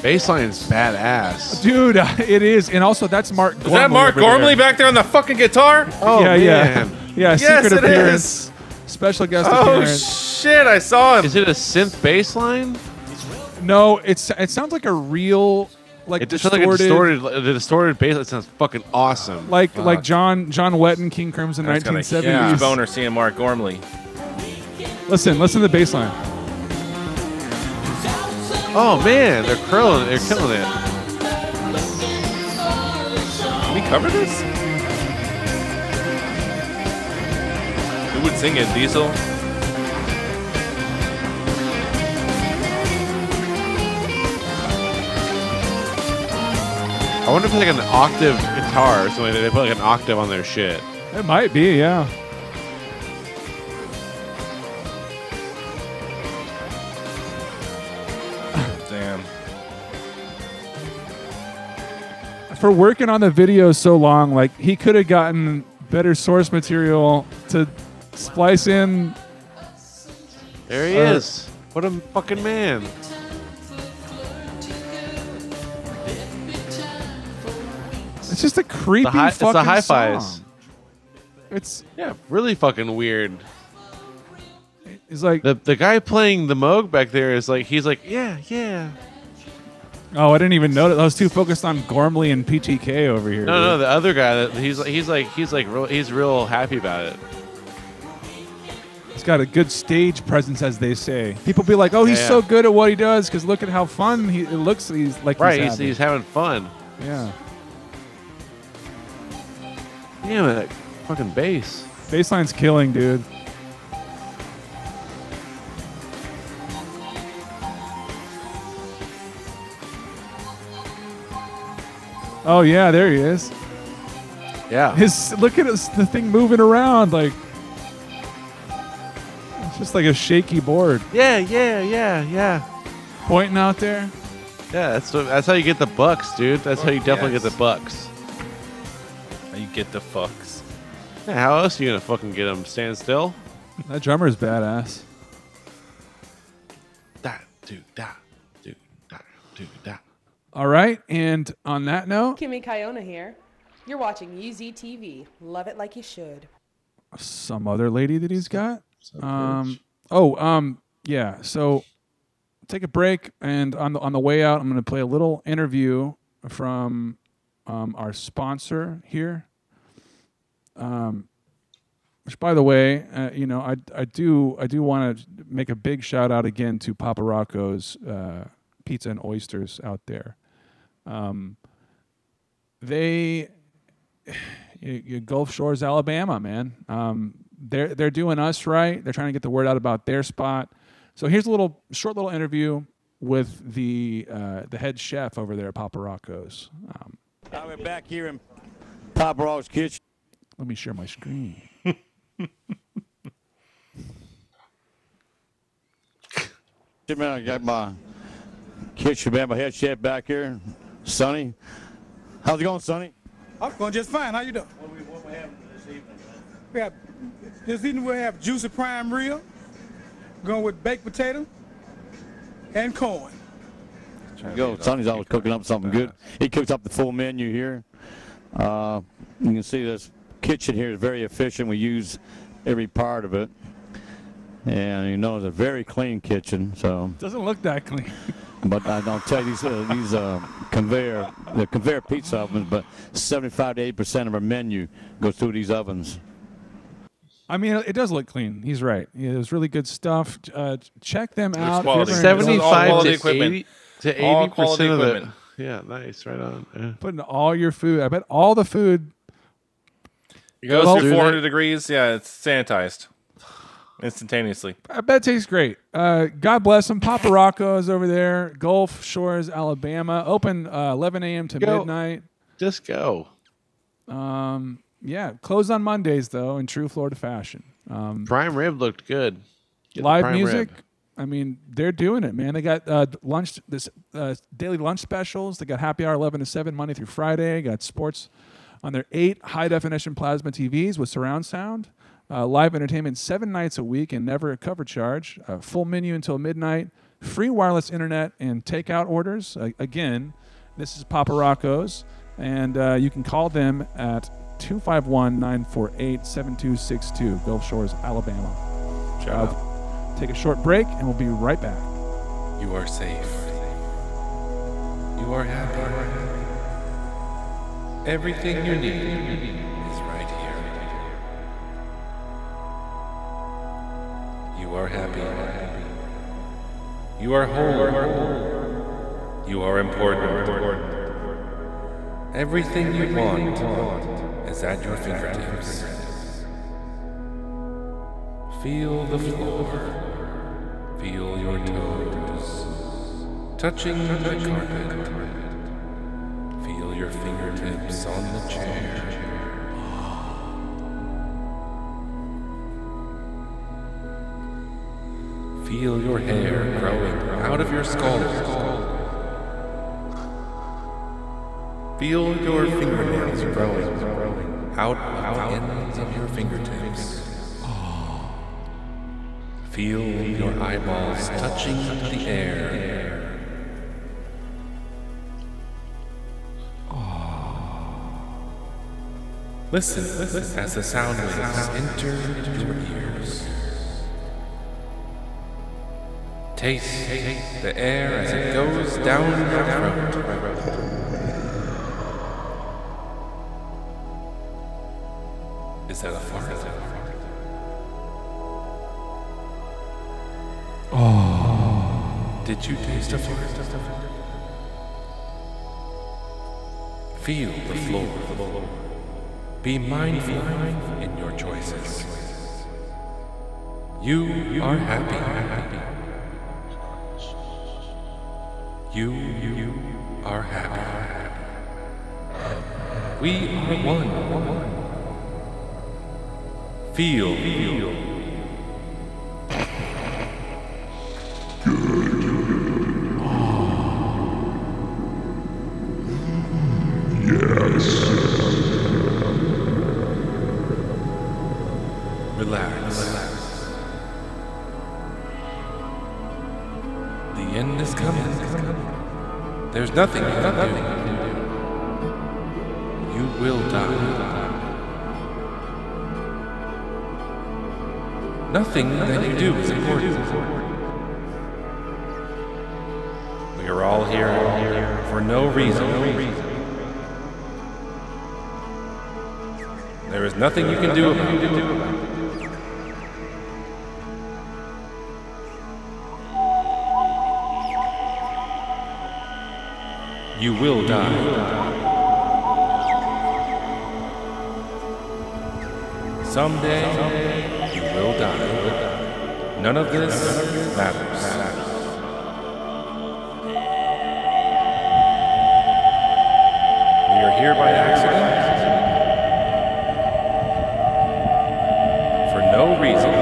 Baseline is badass. Dude, it is. And also, that's Mark Gormley. Is that Mark Gormley back there on the fucking guitar? Oh, yeah, man. Yeah, secret appearance. Is. Special guest appearance. Oh, shit, I saw him. Is it a synth bass line? No, it sounds like a real... Like it distorted, sounds like a distorted bass. It sounds fucking awesome. Like John Wetton, King Crimson, 1970s. Yeah. Huge boner seeing Mark Gormley. Listen to the bass line. Oh man, they're killing it. Can we cover this? Who would sing it? Diesel. I wonder if it's like an octave guitar or something. They put like an octave on their shit. It might be, yeah. Damn. For working on the video so long, like he could have gotten better source material to splice in. There he is. What a fucking man. It's just a creepy fucking song. It's the hi-fis. It's really fucking weird. It's like the guy playing the Moog back there is like he's like yeah. Oh, I didn't even notice. I was too focused on Gormley and PTK over here. No, the other guy that he's real happy about it. He's got a good stage presence, as they say. People be like, oh, he's so good at what he does because look at how fun it looks. He's like he's having fun. Yeah. Damn it, that fucking bass. Bassline's killing, dude. Oh yeah, there he is. Yeah. Look at the thing moving around like it's just like a shaky board. Yeah. Pointing out there. Yeah, that's how you get the bucks, dude. That's how you definitely get the bucks. You get the fucks. Yeah, how else are you gonna fucking get them? Stand still? That drummer is badass. Da, do, da. All right, and on that note, Kimmy Kiona here. You're watching UZTV. Love it like you should. Some other lady that he's got. Yeah. So take a break, and on the way out, I'm gonna play a little interview from. Our sponsor here, which by the way, I do want to make a big shout out again to Papa Rocco's Pizza and Oysters out there. Gulf Shores, Alabama, man. They're doing us right. They're trying to get the word out about their spot. So here's a short little interview with the head chef over there at Papa Rocco's. We're back here in Papa Rocco's kitchen. Let me share my screen. I got my kitchen man, my head chef back here, Sonny. How's it going, Sonny? I'm going just fine. How you doing? What we having this evening? We have juicy prime rib, going with baked potato and corn. Go. Sonny's always cooking up something good. He cooks up the full menu here. You can see this kitchen here is very efficient. We use every part of it. And you know it's a very clean kitchen. So doesn't look that clean. But I'll tell you, these conveyor pizza ovens, but 75 to 80% of our menu goes through these ovens. I mean, it does look clean. He's right. Yeah, it was really good stuff. Check them out. 75 to 80%. To 80% of it. Yeah, nice. Right on. Yeah. Putting all your food. I bet all the food. It goes through 400 degrees. Yeah, it's sanitized instantaneously. I bet it tastes great. God bless them. Papa Rocco's over there. Gulf Shores, Alabama. Open 11 a.m. to midnight. Just go. Yeah, closed on Mondays, though, in true Florida fashion. Prime rib looked good. Get live music. Rib. I mean, they're doing it, man. They got daily lunch specials. They got happy hour 11 to 7 Monday through Friday. Got sports on their 8 high-definition plasma TVs with surround sound. Live entertainment 7 nights a week and never a cover charge. Full menu until midnight. free wireless internet and takeout orders. Again, this is Papa Rocco's, and you can call them at 251-948-7262, Gulf Shores, Alabama. Take a short break, and we'll be right back. You are safe. You are happy. Everything you need is right here. You are happy. You are whole. You are important. Everything you want is at your fingertips. Feel the floor. Feel your toes. Touching the carpet. Feel your fingertips on the chair. Feel your hair growing out of your skull. Feel your fingernails growing out of the ends of your fingertips. Feel your eyeballs touching the air. Listen as the sound waves enter your ears. Taste the air as it goes down your throat. Is that a fart? Oh. Did you taste a fart? Feel the floor. Be mindful in your choices. You are happy. You are happy. We are one. Feel. Yes. Relax. The end is coming. There's nothing you can do. You will die. Nothing that you do is important. We are all here for no reason. There is nothing you can do about it. You will die. Someday, you will die. None of this matters. We are here by accident. For no reason.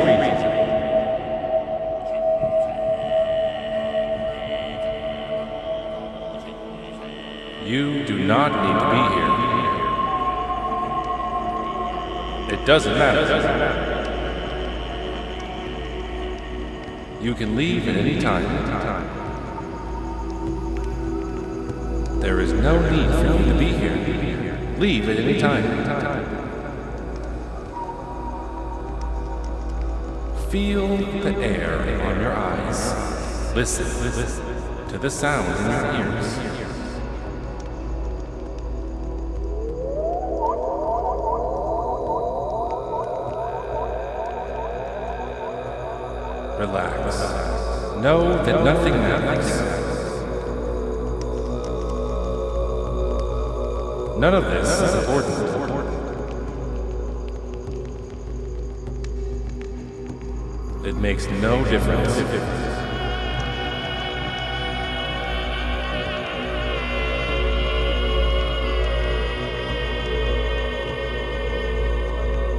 You do not need to be here. It doesn't matter. You can leave at any time. There is no need for you to be here. Leave at any time. Feel the air on your eyes. Listen to the sound in your ears. Relax. Know that nothing matters. None of this is important. It makes no difference.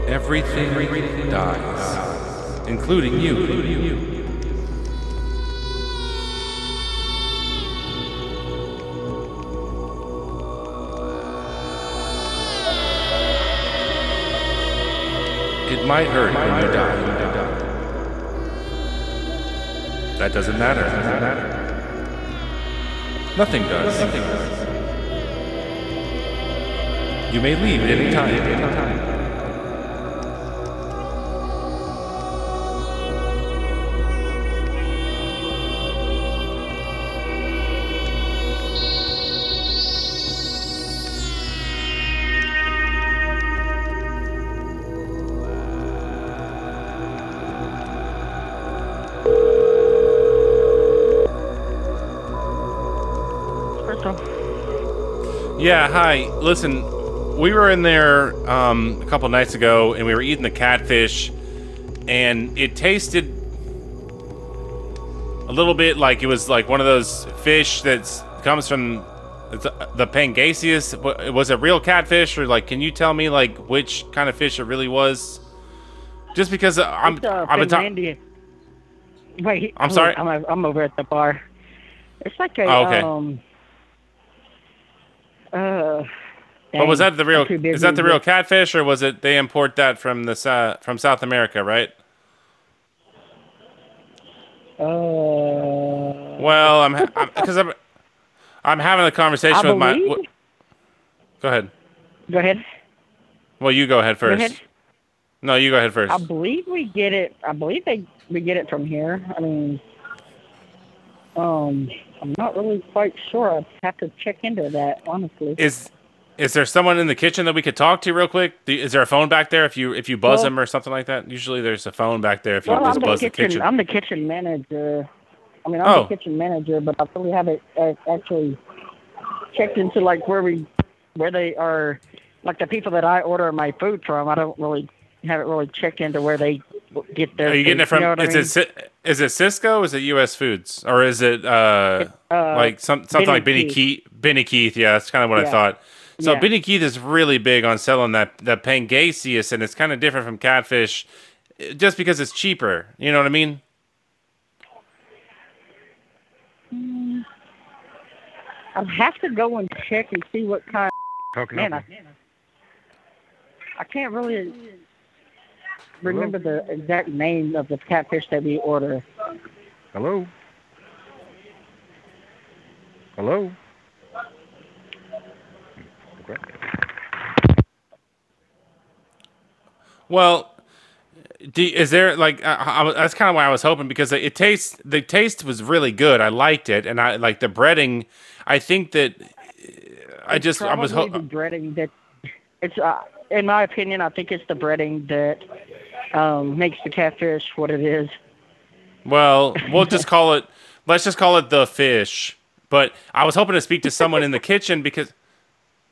Everything dies. Including you. It might hurt when you die. That doesn't matter. Nothing does. You may leave at any time. Yeah, hi. Listen, we were in there a couple nights ago, and we were eating the catfish, and it tasted a little bit like it was like one of those fish that comes from the Pangasius. Was it real catfish, or like, can you tell me like which kind of fish it really was? Just because Wait, I'm sorry. I'm over at the bar. It's like a. Oh, okay. But was that the real? Is that the real catfish, or was it they import that from the from South America, right? Well, I'm having a conversation with my. Go ahead. Go ahead. Well, you go ahead first. Go ahead. No, you go ahead first. I believe we get it. I believe we get it from here. I mean, I'm not really quite sure. I'd have to check into that, honestly. Is there someone in the kitchen that we could talk to real quick? Is there a phone back there if you buzz them or something like that? Usually there's a phone back there if you just buzz the kitchen. I'm the kitchen manager. I mean, I'm the kitchen manager, but I really haven't actually checked into, like, where they are, like, the people that I order my food from. I haven't really checked into where they get their food. Are you getting it from, is it Cisco? Is it U.S. Foods? Or is it, like, something like Benny Keith? Benny Keith, yeah, that's kind of what I thought. So yeah. Benny Keith is really big on selling that Pangasius, and it's kind of different from catfish just because it's cheaper. You know what I mean? I'll have to go and check and see what kind of... Man, I can't really remember the exact name of the catfish that we order. Hello? Hello? Well, is there like that's kind of why I was hoping, because it tastes, the taste was really good. I liked it, and I like the breading. I think that I was hoping the breading that it's in my opinion, I think it's the breading that makes the catfish what it is. Well, we'll just call it. Let's just call it the fish. But I was hoping to speak to someone in the kitchen because.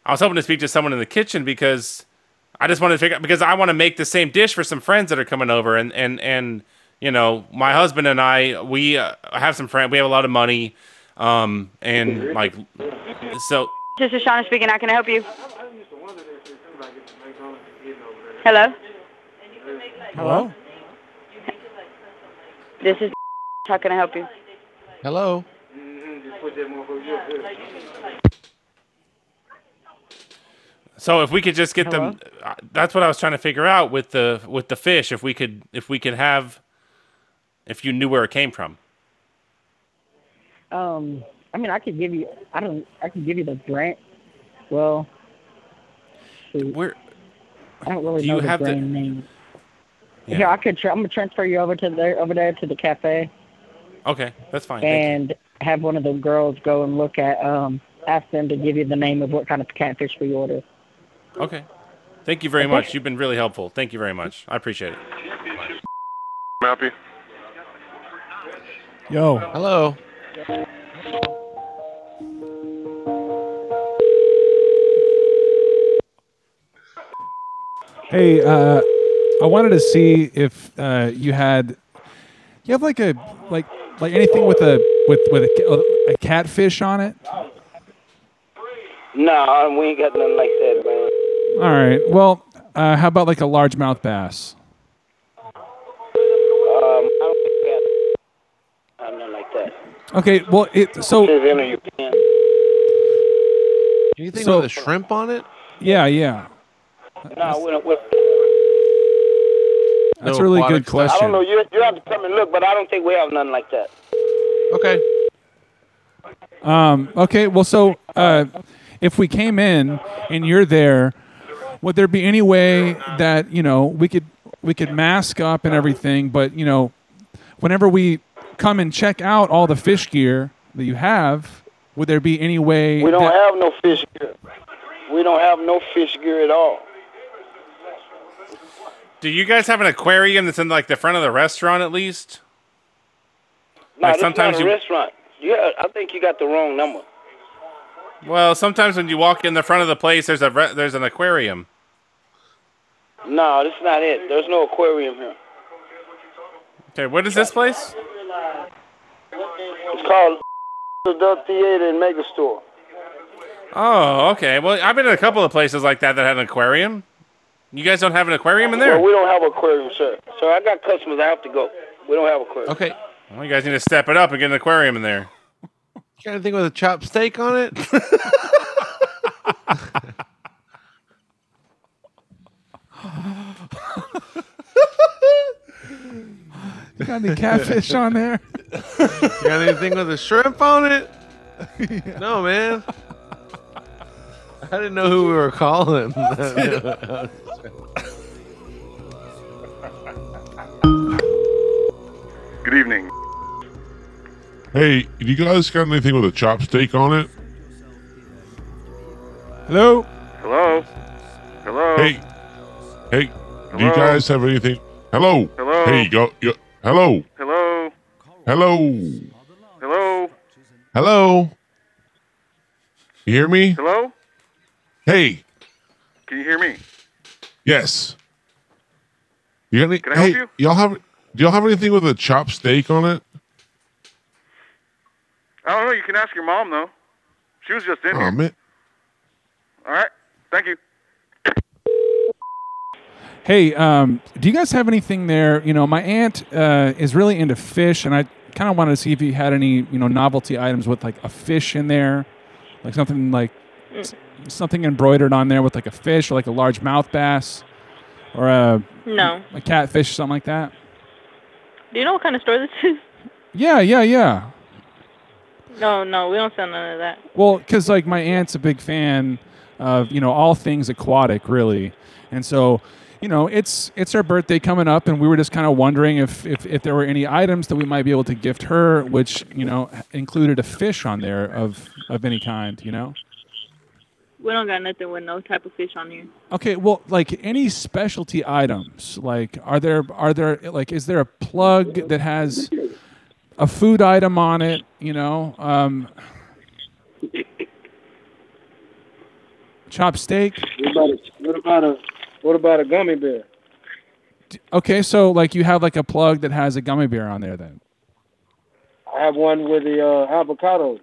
I just wanted to figure out, because I want to make the same dish for some friends that are coming over, and you know, my husband and I, we have some friends, we have a lot of money, and like, so. This is Shauna speaking. How can I help you? Hello. Hello. This is. How can I help you? Hello. So if we could just get them, that's what I was trying to figure out with the fish. If you knew where it came from. I mean, I can give you the brand. Well, shoot. I don't really know the brand name. Yeah. Here, I'm gonna transfer you over there to the cafe. Okay, that's fine. And have one of the girls go and look at ask them to give you the name of what kind of catfish we order. Okay. Thank you very much. You've been really helpful. Thank you very much. I appreciate it. Happy. Yo. Hello. Hey, I wanted to see if you have like a like anything with a catfish on it. No, we ain't got nothing like that, man. All right. Well, how about like a largemouth bass? I don't know like that. Okay. Well, anything with a shrimp on it? Yeah. No, we don't. That's a really good question. I don't know. You have to come and look, but I don't think we have nothing like that. Okay. Okay. Well, so if we came in and you're there, would there be any way that, you know, we could mask up and everything, but, you know, whenever we come and check out all the fish gear that you have, would there be any way? We don't have no fish gear. We don't have no fish gear at all. Do you guys have an aquarium that's in like the front of the restaurant at least? No, like sometimes not a restaurant. Yeah, I think you got the wrong number. Well, sometimes when you walk in the front of the place, there's an aquarium. No, that's not it. There's no aquarium here. Okay, what is this place? It's called the Dub Theater and Mega Store. Oh, okay. Well, I've been in a couple of places like that had an aquarium. You guys don't have an aquarium in there? Well, we don't have an aquarium, sir. So I got customers. I have to go. We don't have an aquarium. Okay. Well, you guys need to step it up and get an aquarium in there. You got anything with a chopped steak on it? Got any catfish on there? You got anything with a shrimp on it? Yeah. No, man. I didn't know who we were calling. Good evening. Hey, you guys got anything with a chopped steak on it? Hello? Hello? Hello? Hey. Hey. Hello? Do you guys have anything? Hello? Hello? Hey, you. Hello. Hello. Hello. Hello. Hello. You hear me? Hello? Hey. Can you hear me? Yes. You got any, can I help you? Do y'all have anything with a chopped steak on it? I don't know. You can ask your mom, though. She was just in here. Man. All right. Thank you. Hey, do you guys have anything there? You know, my aunt is really into fish, and I kind of wanted to see if you had any, you know, novelty items with like a fish in there, like something something embroidered on there with like a fish, or like a largemouth bass, or a catfish, something like that. Do you know what kind of store this is? Yeah. No, we don't sell none of that. Well, because like my aunt's a big fan of, you know, all things aquatic, really, and so. You know, it's her birthday coming up, and we were just kind of wondering if there were any items that we might be able to gift her, which, you know, included a fish on there of any kind, you know? We don't got nothing with no type of fish on here. Okay, well, like any specialty items, like are there like is there a plug that has a food item on it, you know? Chopped steak? What about a gummy bear? Okay, so like you have like a plug that has a gummy bear on there then? I have one with the avocado.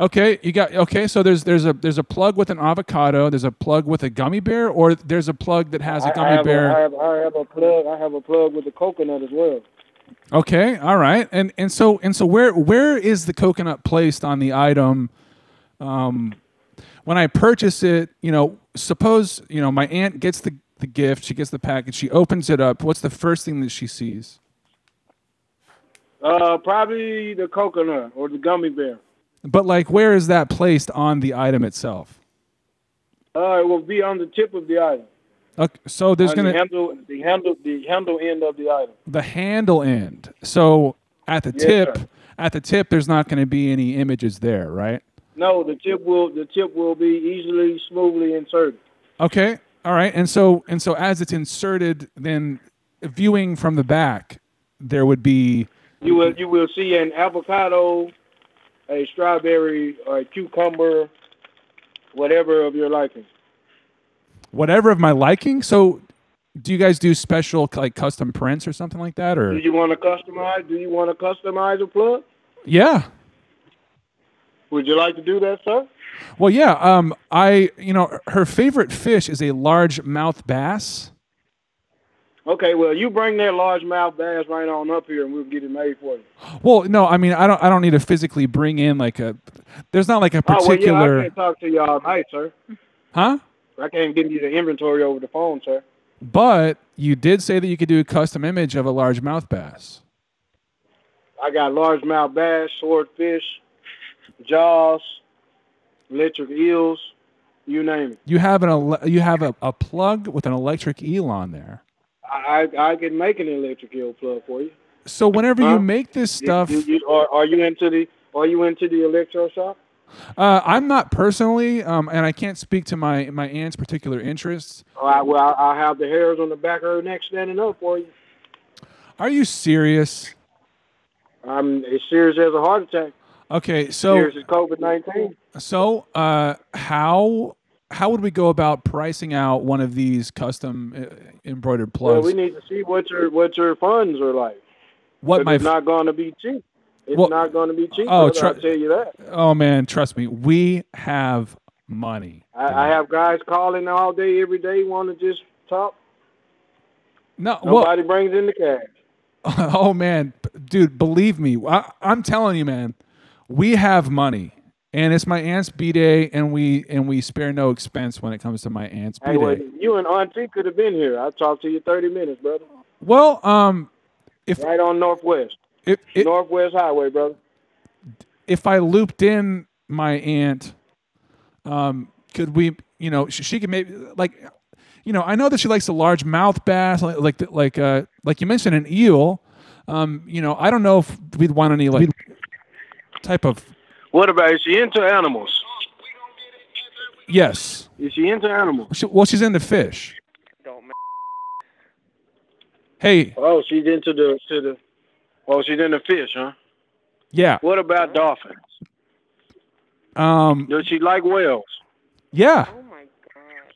Okay, so there's a plug with an avocado, there's a plug with a gummy bear, or there's a plug that has a gummy bear. I have a plug with a coconut as well. Okay, all right. And so where is the coconut placed on the item? When I purchase it, you know, suppose, you know, my aunt gets the gift, she gets the package, she opens it up. What's the first thing that she sees? Probably the coconut or the gummy bear. But, like, where is that placed on the item itself? It will be on the tip of the item. Okay, so there's going to... The handle end of the item. The handle end. So at the tip, sir. At the tip, there's not going to be any images there, right? No, the tip will be easily, smoothly inserted. Okay, all right, and so as it's inserted, then viewing from the back, there would be you will see an avocado, a strawberry, or a cucumber, whatever of your liking. Whatever of my liking. So, do you guys do special like custom prints or something like that, or do you want to customize a plug? Yeah. Would you like to do that, sir? Well, yeah. Her favorite fish is a largemouth bass. Okay, well, you bring that largemouth bass right on up here, and we'll get it made for you. Well, no, I mean, I don't need to physically bring in like a. There's not like a particular. Oh, well, yeah, I can't talk to you all night, sir. Huh? I can't give you the inventory over the phone, sir. But you did say that you could do a custom image of a largemouth bass. I got largemouth bass, swordfish, jaws, electric eels, you name it. You have a plug with an electric eel on there. I can make an electric eel plug for you. So whenever you make this stuff, are you into the electro shop? I'm not personally, and I can't speak to my aunt's particular interests. All right, well, I'll have the hairs on the back of her neck standing up for you. Are you serious? I'm as serious as a heart attack. Okay, so serious as COVID-19. So, how would we go about pricing out one of these custom embroidered plugs? Well, we need to see what your funds are like. It's not going to be cheap. It's not going to be cheap. Oh, I'll tell you that. Oh man, trust me, we have money. I have guys calling all day, every day, want to just talk. No, nobody brings in the cash. Oh man, dude, believe me, I'm telling you, man, we have money, and it's my aunt's b-day, and we spare no expense when it comes to my aunt's b-day. Hey, well, you and Auntie could have been here. I talked to you 30 minutes, brother. Well, if right on Northwest. Northwest Highway, brother. If I looped in my aunt, could we? You know, she could maybe like, you know, I know that she likes the large mouth bass, like you mentioned an eel. You know, I don't know if we'd want any like type of. What about, is she into animals? Yes. Is she into animals? She's into fish. Hey. Oh, she's into the. Oh, she's into fish, huh? Yeah. What about dolphins? Does she like whales? Yeah. Oh my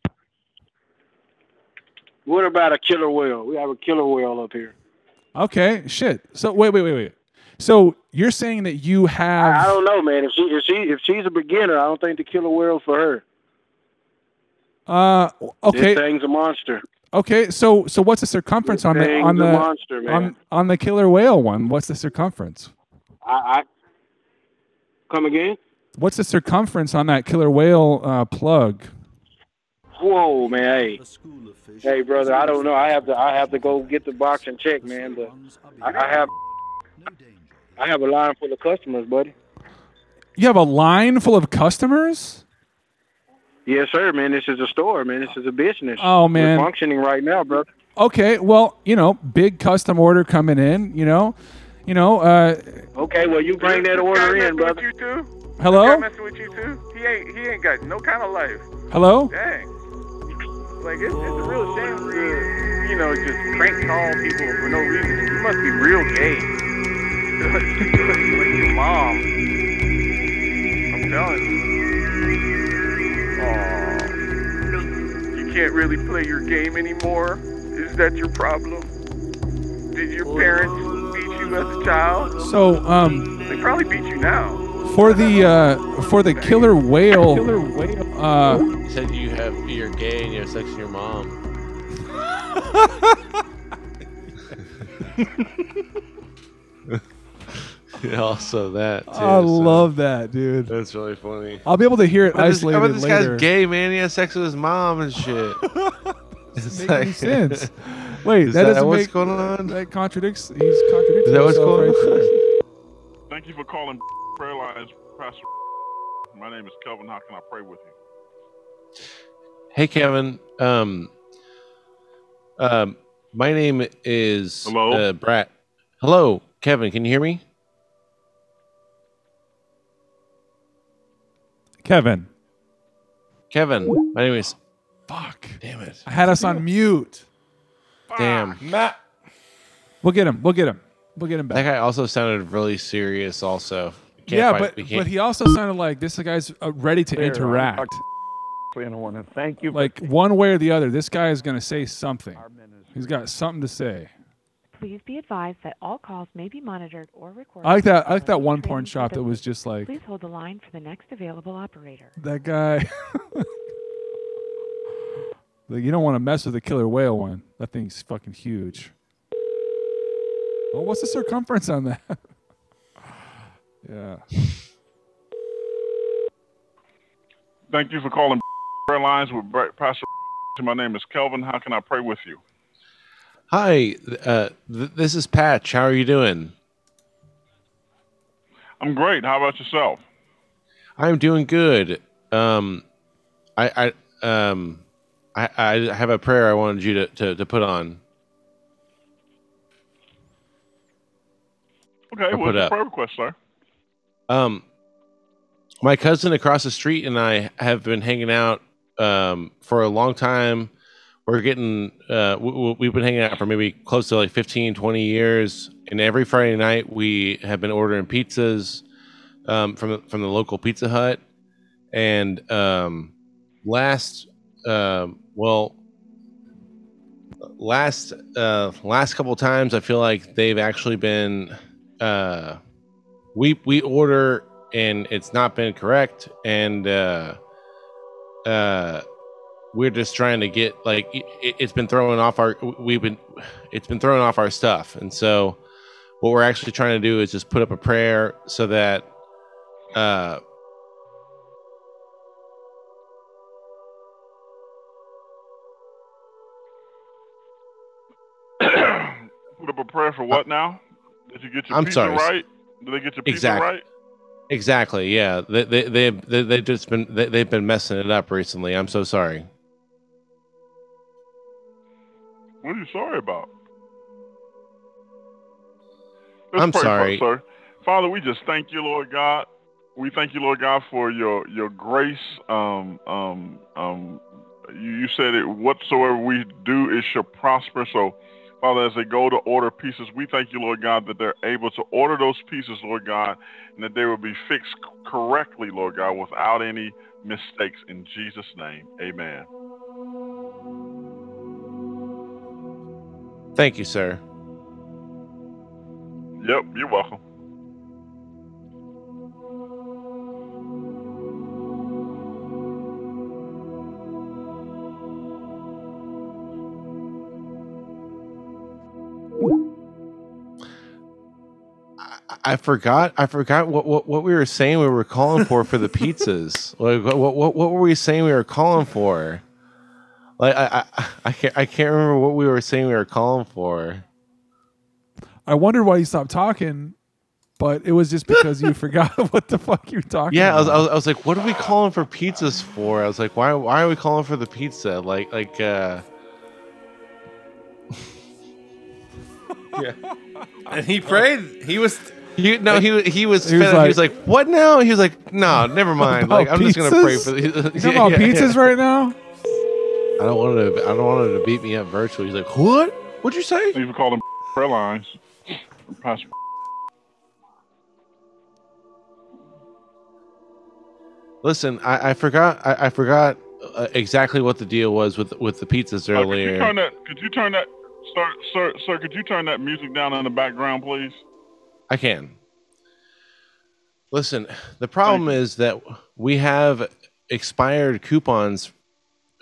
god. What about a killer whale? We have a killer whale up here. Okay, shit. So wait. So you're saying that you have? I don't know, man. If she's a beginner, I don't think the killer whale's for her. Okay. This thing's a monster. Okay, so what's the circumference on the killer whale one? What's the circumference? I come again. What's the circumference on that killer whale plug? Whoa, man! Hey, brother! I don't know. I have to go get the box and check, man. But I have a line full of customers, buddy. You have a line full of customers? Yes, sir, man. This is a store, man. This is a business. Oh, man. We're functioning right now, brother. Okay, well, you know, big custom order coming in, you know. Okay, well, you bring that order in, brother. You too? Hello? This guy messing with you too? He ain't got no kind of life. Hello? Dang. Like, it's a real shame to, you know, just prank call people for no reason. You must be real gay. Like your mom. I'm telling you. You can't really play your game anymore? Is that your problem? Did your parents beat you as a child? So, they probably beat you now. For the killer whale, you said you're gay and you have sex with your mom. Yeah, also that too. I love that, dude. That's really funny. I'll be able to hear it isolated later. This guy's gay, man. He has sex with his mom and shit. Doesn't make any sense. Wait, is that doesn't what's make, going on? That contradicts. He's contradicting. Is that what's going on? Thank you for calling Prayer Lines, Pastor. My name is Kelvin. How can I pray with you? Hey, Kevin. My name is Brad. Hello, Kevin. Can you hear me? Kevin. My name is. Fuck. Damn it. I had us on mute. Damn. Matt. We'll get him. We'll get him back. That guy also sounded really serious. Also. But he also sounded like this guy's ready to interact. I want to thank you. Like one way or the other, this guy is going to say something. He's got something to say. Please be advised that all calls may be monitored or recorded. I like that one porn shop that was just like. Please hold the line for the next available operator. That guy. Like, you don't want to mess with the killer whale one. That thing's fucking huge. Well, what's the circumference on that? Yeah. Thank you for calling Prayer Lines with Pastor. My name is Kelvin. How can I pray with you? Hi, this is Patch. How are you doing? I'm great. How about yourself? I'm doing good. I have a prayer I wanted you to put on. Okay, what's your prayer request, sir? My cousin across the street and I have been hanging out for a long time. We're getting we've been hanging out for maybe close to like 15, 20 years, and every Friday night we have been ordering pizzas from the local Pizza Hut. And last couple times I feel like they've actually been we order and it's not been correct, and we're just trying to get like it's been throwing off our stuff. And so what we're actually trying to do is just put up a prayer so that put up a prayer for what now? Did you get your pizza right? Did they get your pizza right? Exactly. Yeah. They've been messing it up recently. I'm so sorry. What are you sorry about? I'm sorry. Sir. Father, we just thank you, Lord God. We thank you, Lord God, for your grace. You said it, whatsoever we do, it shall prosper. So, Father, as they go to order pieces, we thank you, Lord God, that they're able to order those pieces, Lord God, and that they will be fixed correctly, Lord God, without any mistakes. In Jesus' name, amen. Thank you, sir. Yep, you're welcome. I forgot what we were saying we were calling for the pizzas. Like what were we saying we were calling for? Like I can't remember what we were saying we were calling for. I wondered why you stopped talking, but it was just because you forgot what the fuck you're talking. Yeah, about. I was like, what are we calling for pizzas for? I was like, why are we calling for the pizza? Like. Yeah. And he prayed. He was. He was like, what now? He was like, no, never mind. Like, I'm just gonna pray for. Pizzas right now. I don't want him to beat me up virtually. He's like, what? What'd you say? You even called him prayer lines. Listen, I forgot exactly what the deal was with the pizzas earlier. Could you turn that? Sir, could you turn that music down in the background, please? I can. Listen, the problem is that we have expired coupons,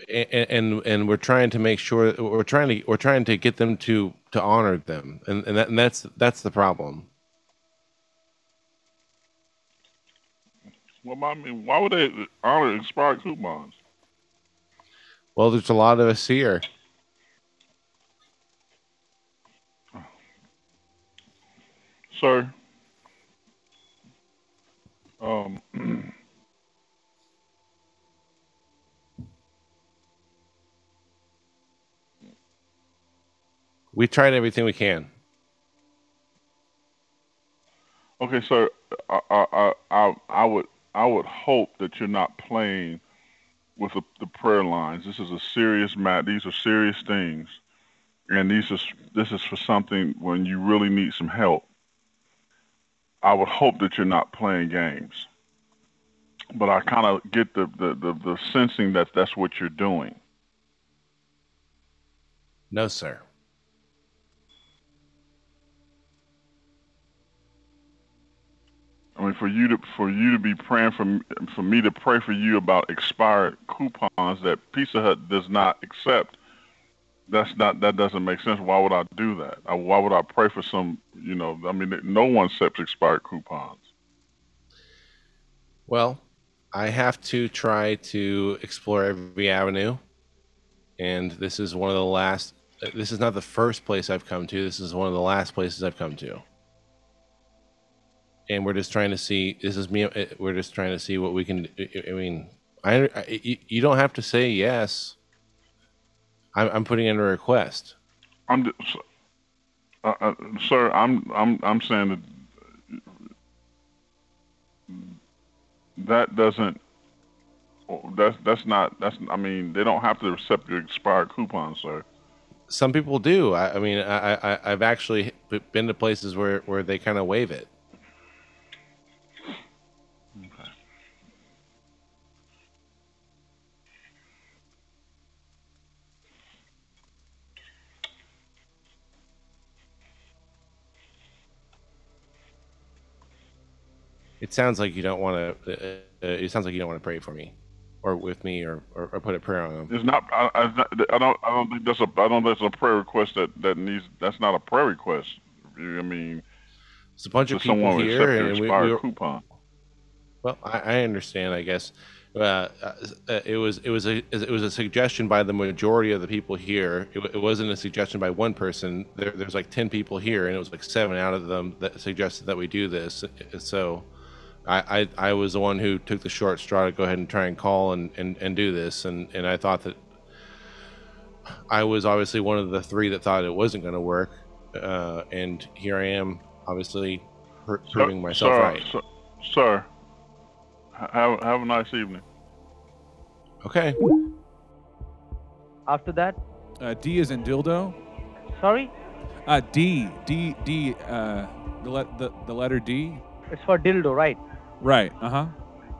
and we're trying to make sure we're trying to get them to honor them, and that's the problem. Well, I mean, why would they honor expired coupons? Well, there's a lot of us here. Sir, we tried everything we can. Okay, sir, I would hope that you're not playing with the prayer lines. This is a serious matter. These are serious things, and this is for something when you really need some help. I would hope that you're not playing games, but I kind of get the sensing that that's what you're doing. No, sir. I mean, for you to be praying for me to pray for you about expired coupons that Pizza Hut does not accept. That doesn't make sense. Why would I do that? Why would I pray for some, no one accepts expired coupons. Well, I have to try to explore every avenue. And this is this is not the first place I've come to. This is one of the last places I've come to. And we're just trying to see. This is me. We're just trying to see what we can. I mean, you don't have to say yes. I'm putting in a request. Sir, I'm saying that I mean, they don't have to accept your expired coupon, sir. Some people do. I mean, I've actually been to places where they kind of waive it. Okay. It sounds like you don't want to. It sounds like you don't want to pray for me, or with me, or put a prayer on them. It's not. I don't think that's a. I don't think that's a prayer request that needs. That's not a prayer request. I mean, it's a bunch of people here, and we coupon. Well, I understand. I guess it was a suggestion by the majority of the people here. It wasn't a suggestion by one person. There's like 10 people here, and it was like 7 out of them that suggested that we do this. So. I was the one who took the short straw to go ahead and try and call and do this, and I thought that I was obviously one of the 3 that thought it wasn't going to work, and here I am, obviously proving myself right. Sir, have a nice evening. Okay. After that, D is in dildo. Sorry. D. The letter D. It's for dildo, right? Right,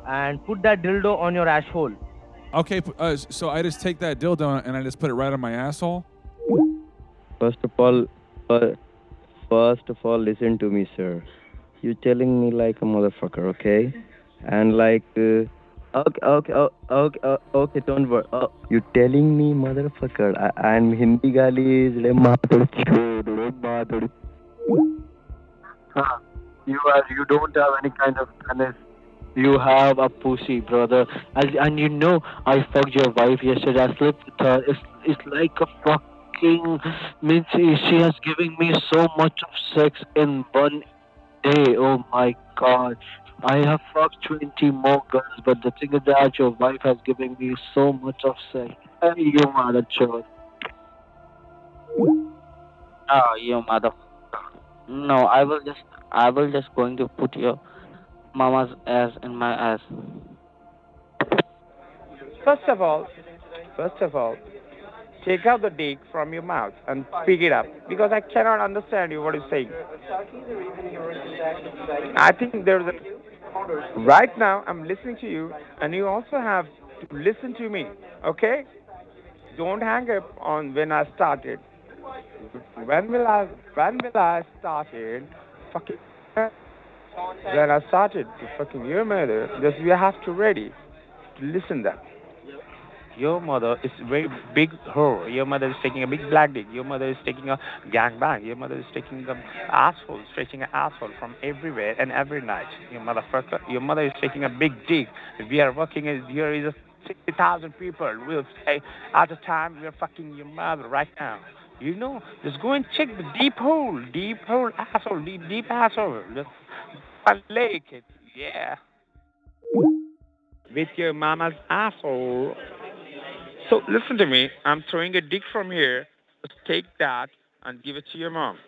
And put that dildo on your asshole. Okay, so I just take that dildo and I just put it right on my asshole? First of all, listen to me, sir. You're telling me like a motherfucker, okay? And like, okay, don't worry. You're telling me motherfucker. And Hindi gali is le matar chod, le matar. Huh. You don't have any kind of penis. You have a pussy, brother. And you know, I fucked your wife yesterday. I slept with her. It's like a fucking... means she has given me so much of sex in one day. Oh my god. I have fucked 20 more girls, but the thing is that your wife has given me so much of sex. And you motherfucker. Oh, you motherfucker. No, I will just going to put your mama's ass in my ass. First of all, take out the dick from your mouth and pick it up, because I cannot understand you what you're saying. I think there's a... Right now, I'm listening to you, and you also have to listen to me, okay? Don't hang up on when I started. When will I started? Fucking when I started to fucking your mother, because we have to ready to listen that. Your mother is very big whore. Your mother is taking a big black dick. Your mother is taking a gangbang. Your mother is taking the asshole, stretching an asshole from everywhere and every night. Your motherfucker. Your mother is taking a big dick. We are working here is 60,000 people. We'll say at a time we are fucking your mother right now. You know, just go and check the deep hole, asshole, deep asshole. Just lick it, yeah. With your mama's asshole. So listen to me, I'm throwing a dick from here. Just take that and give it to your mom.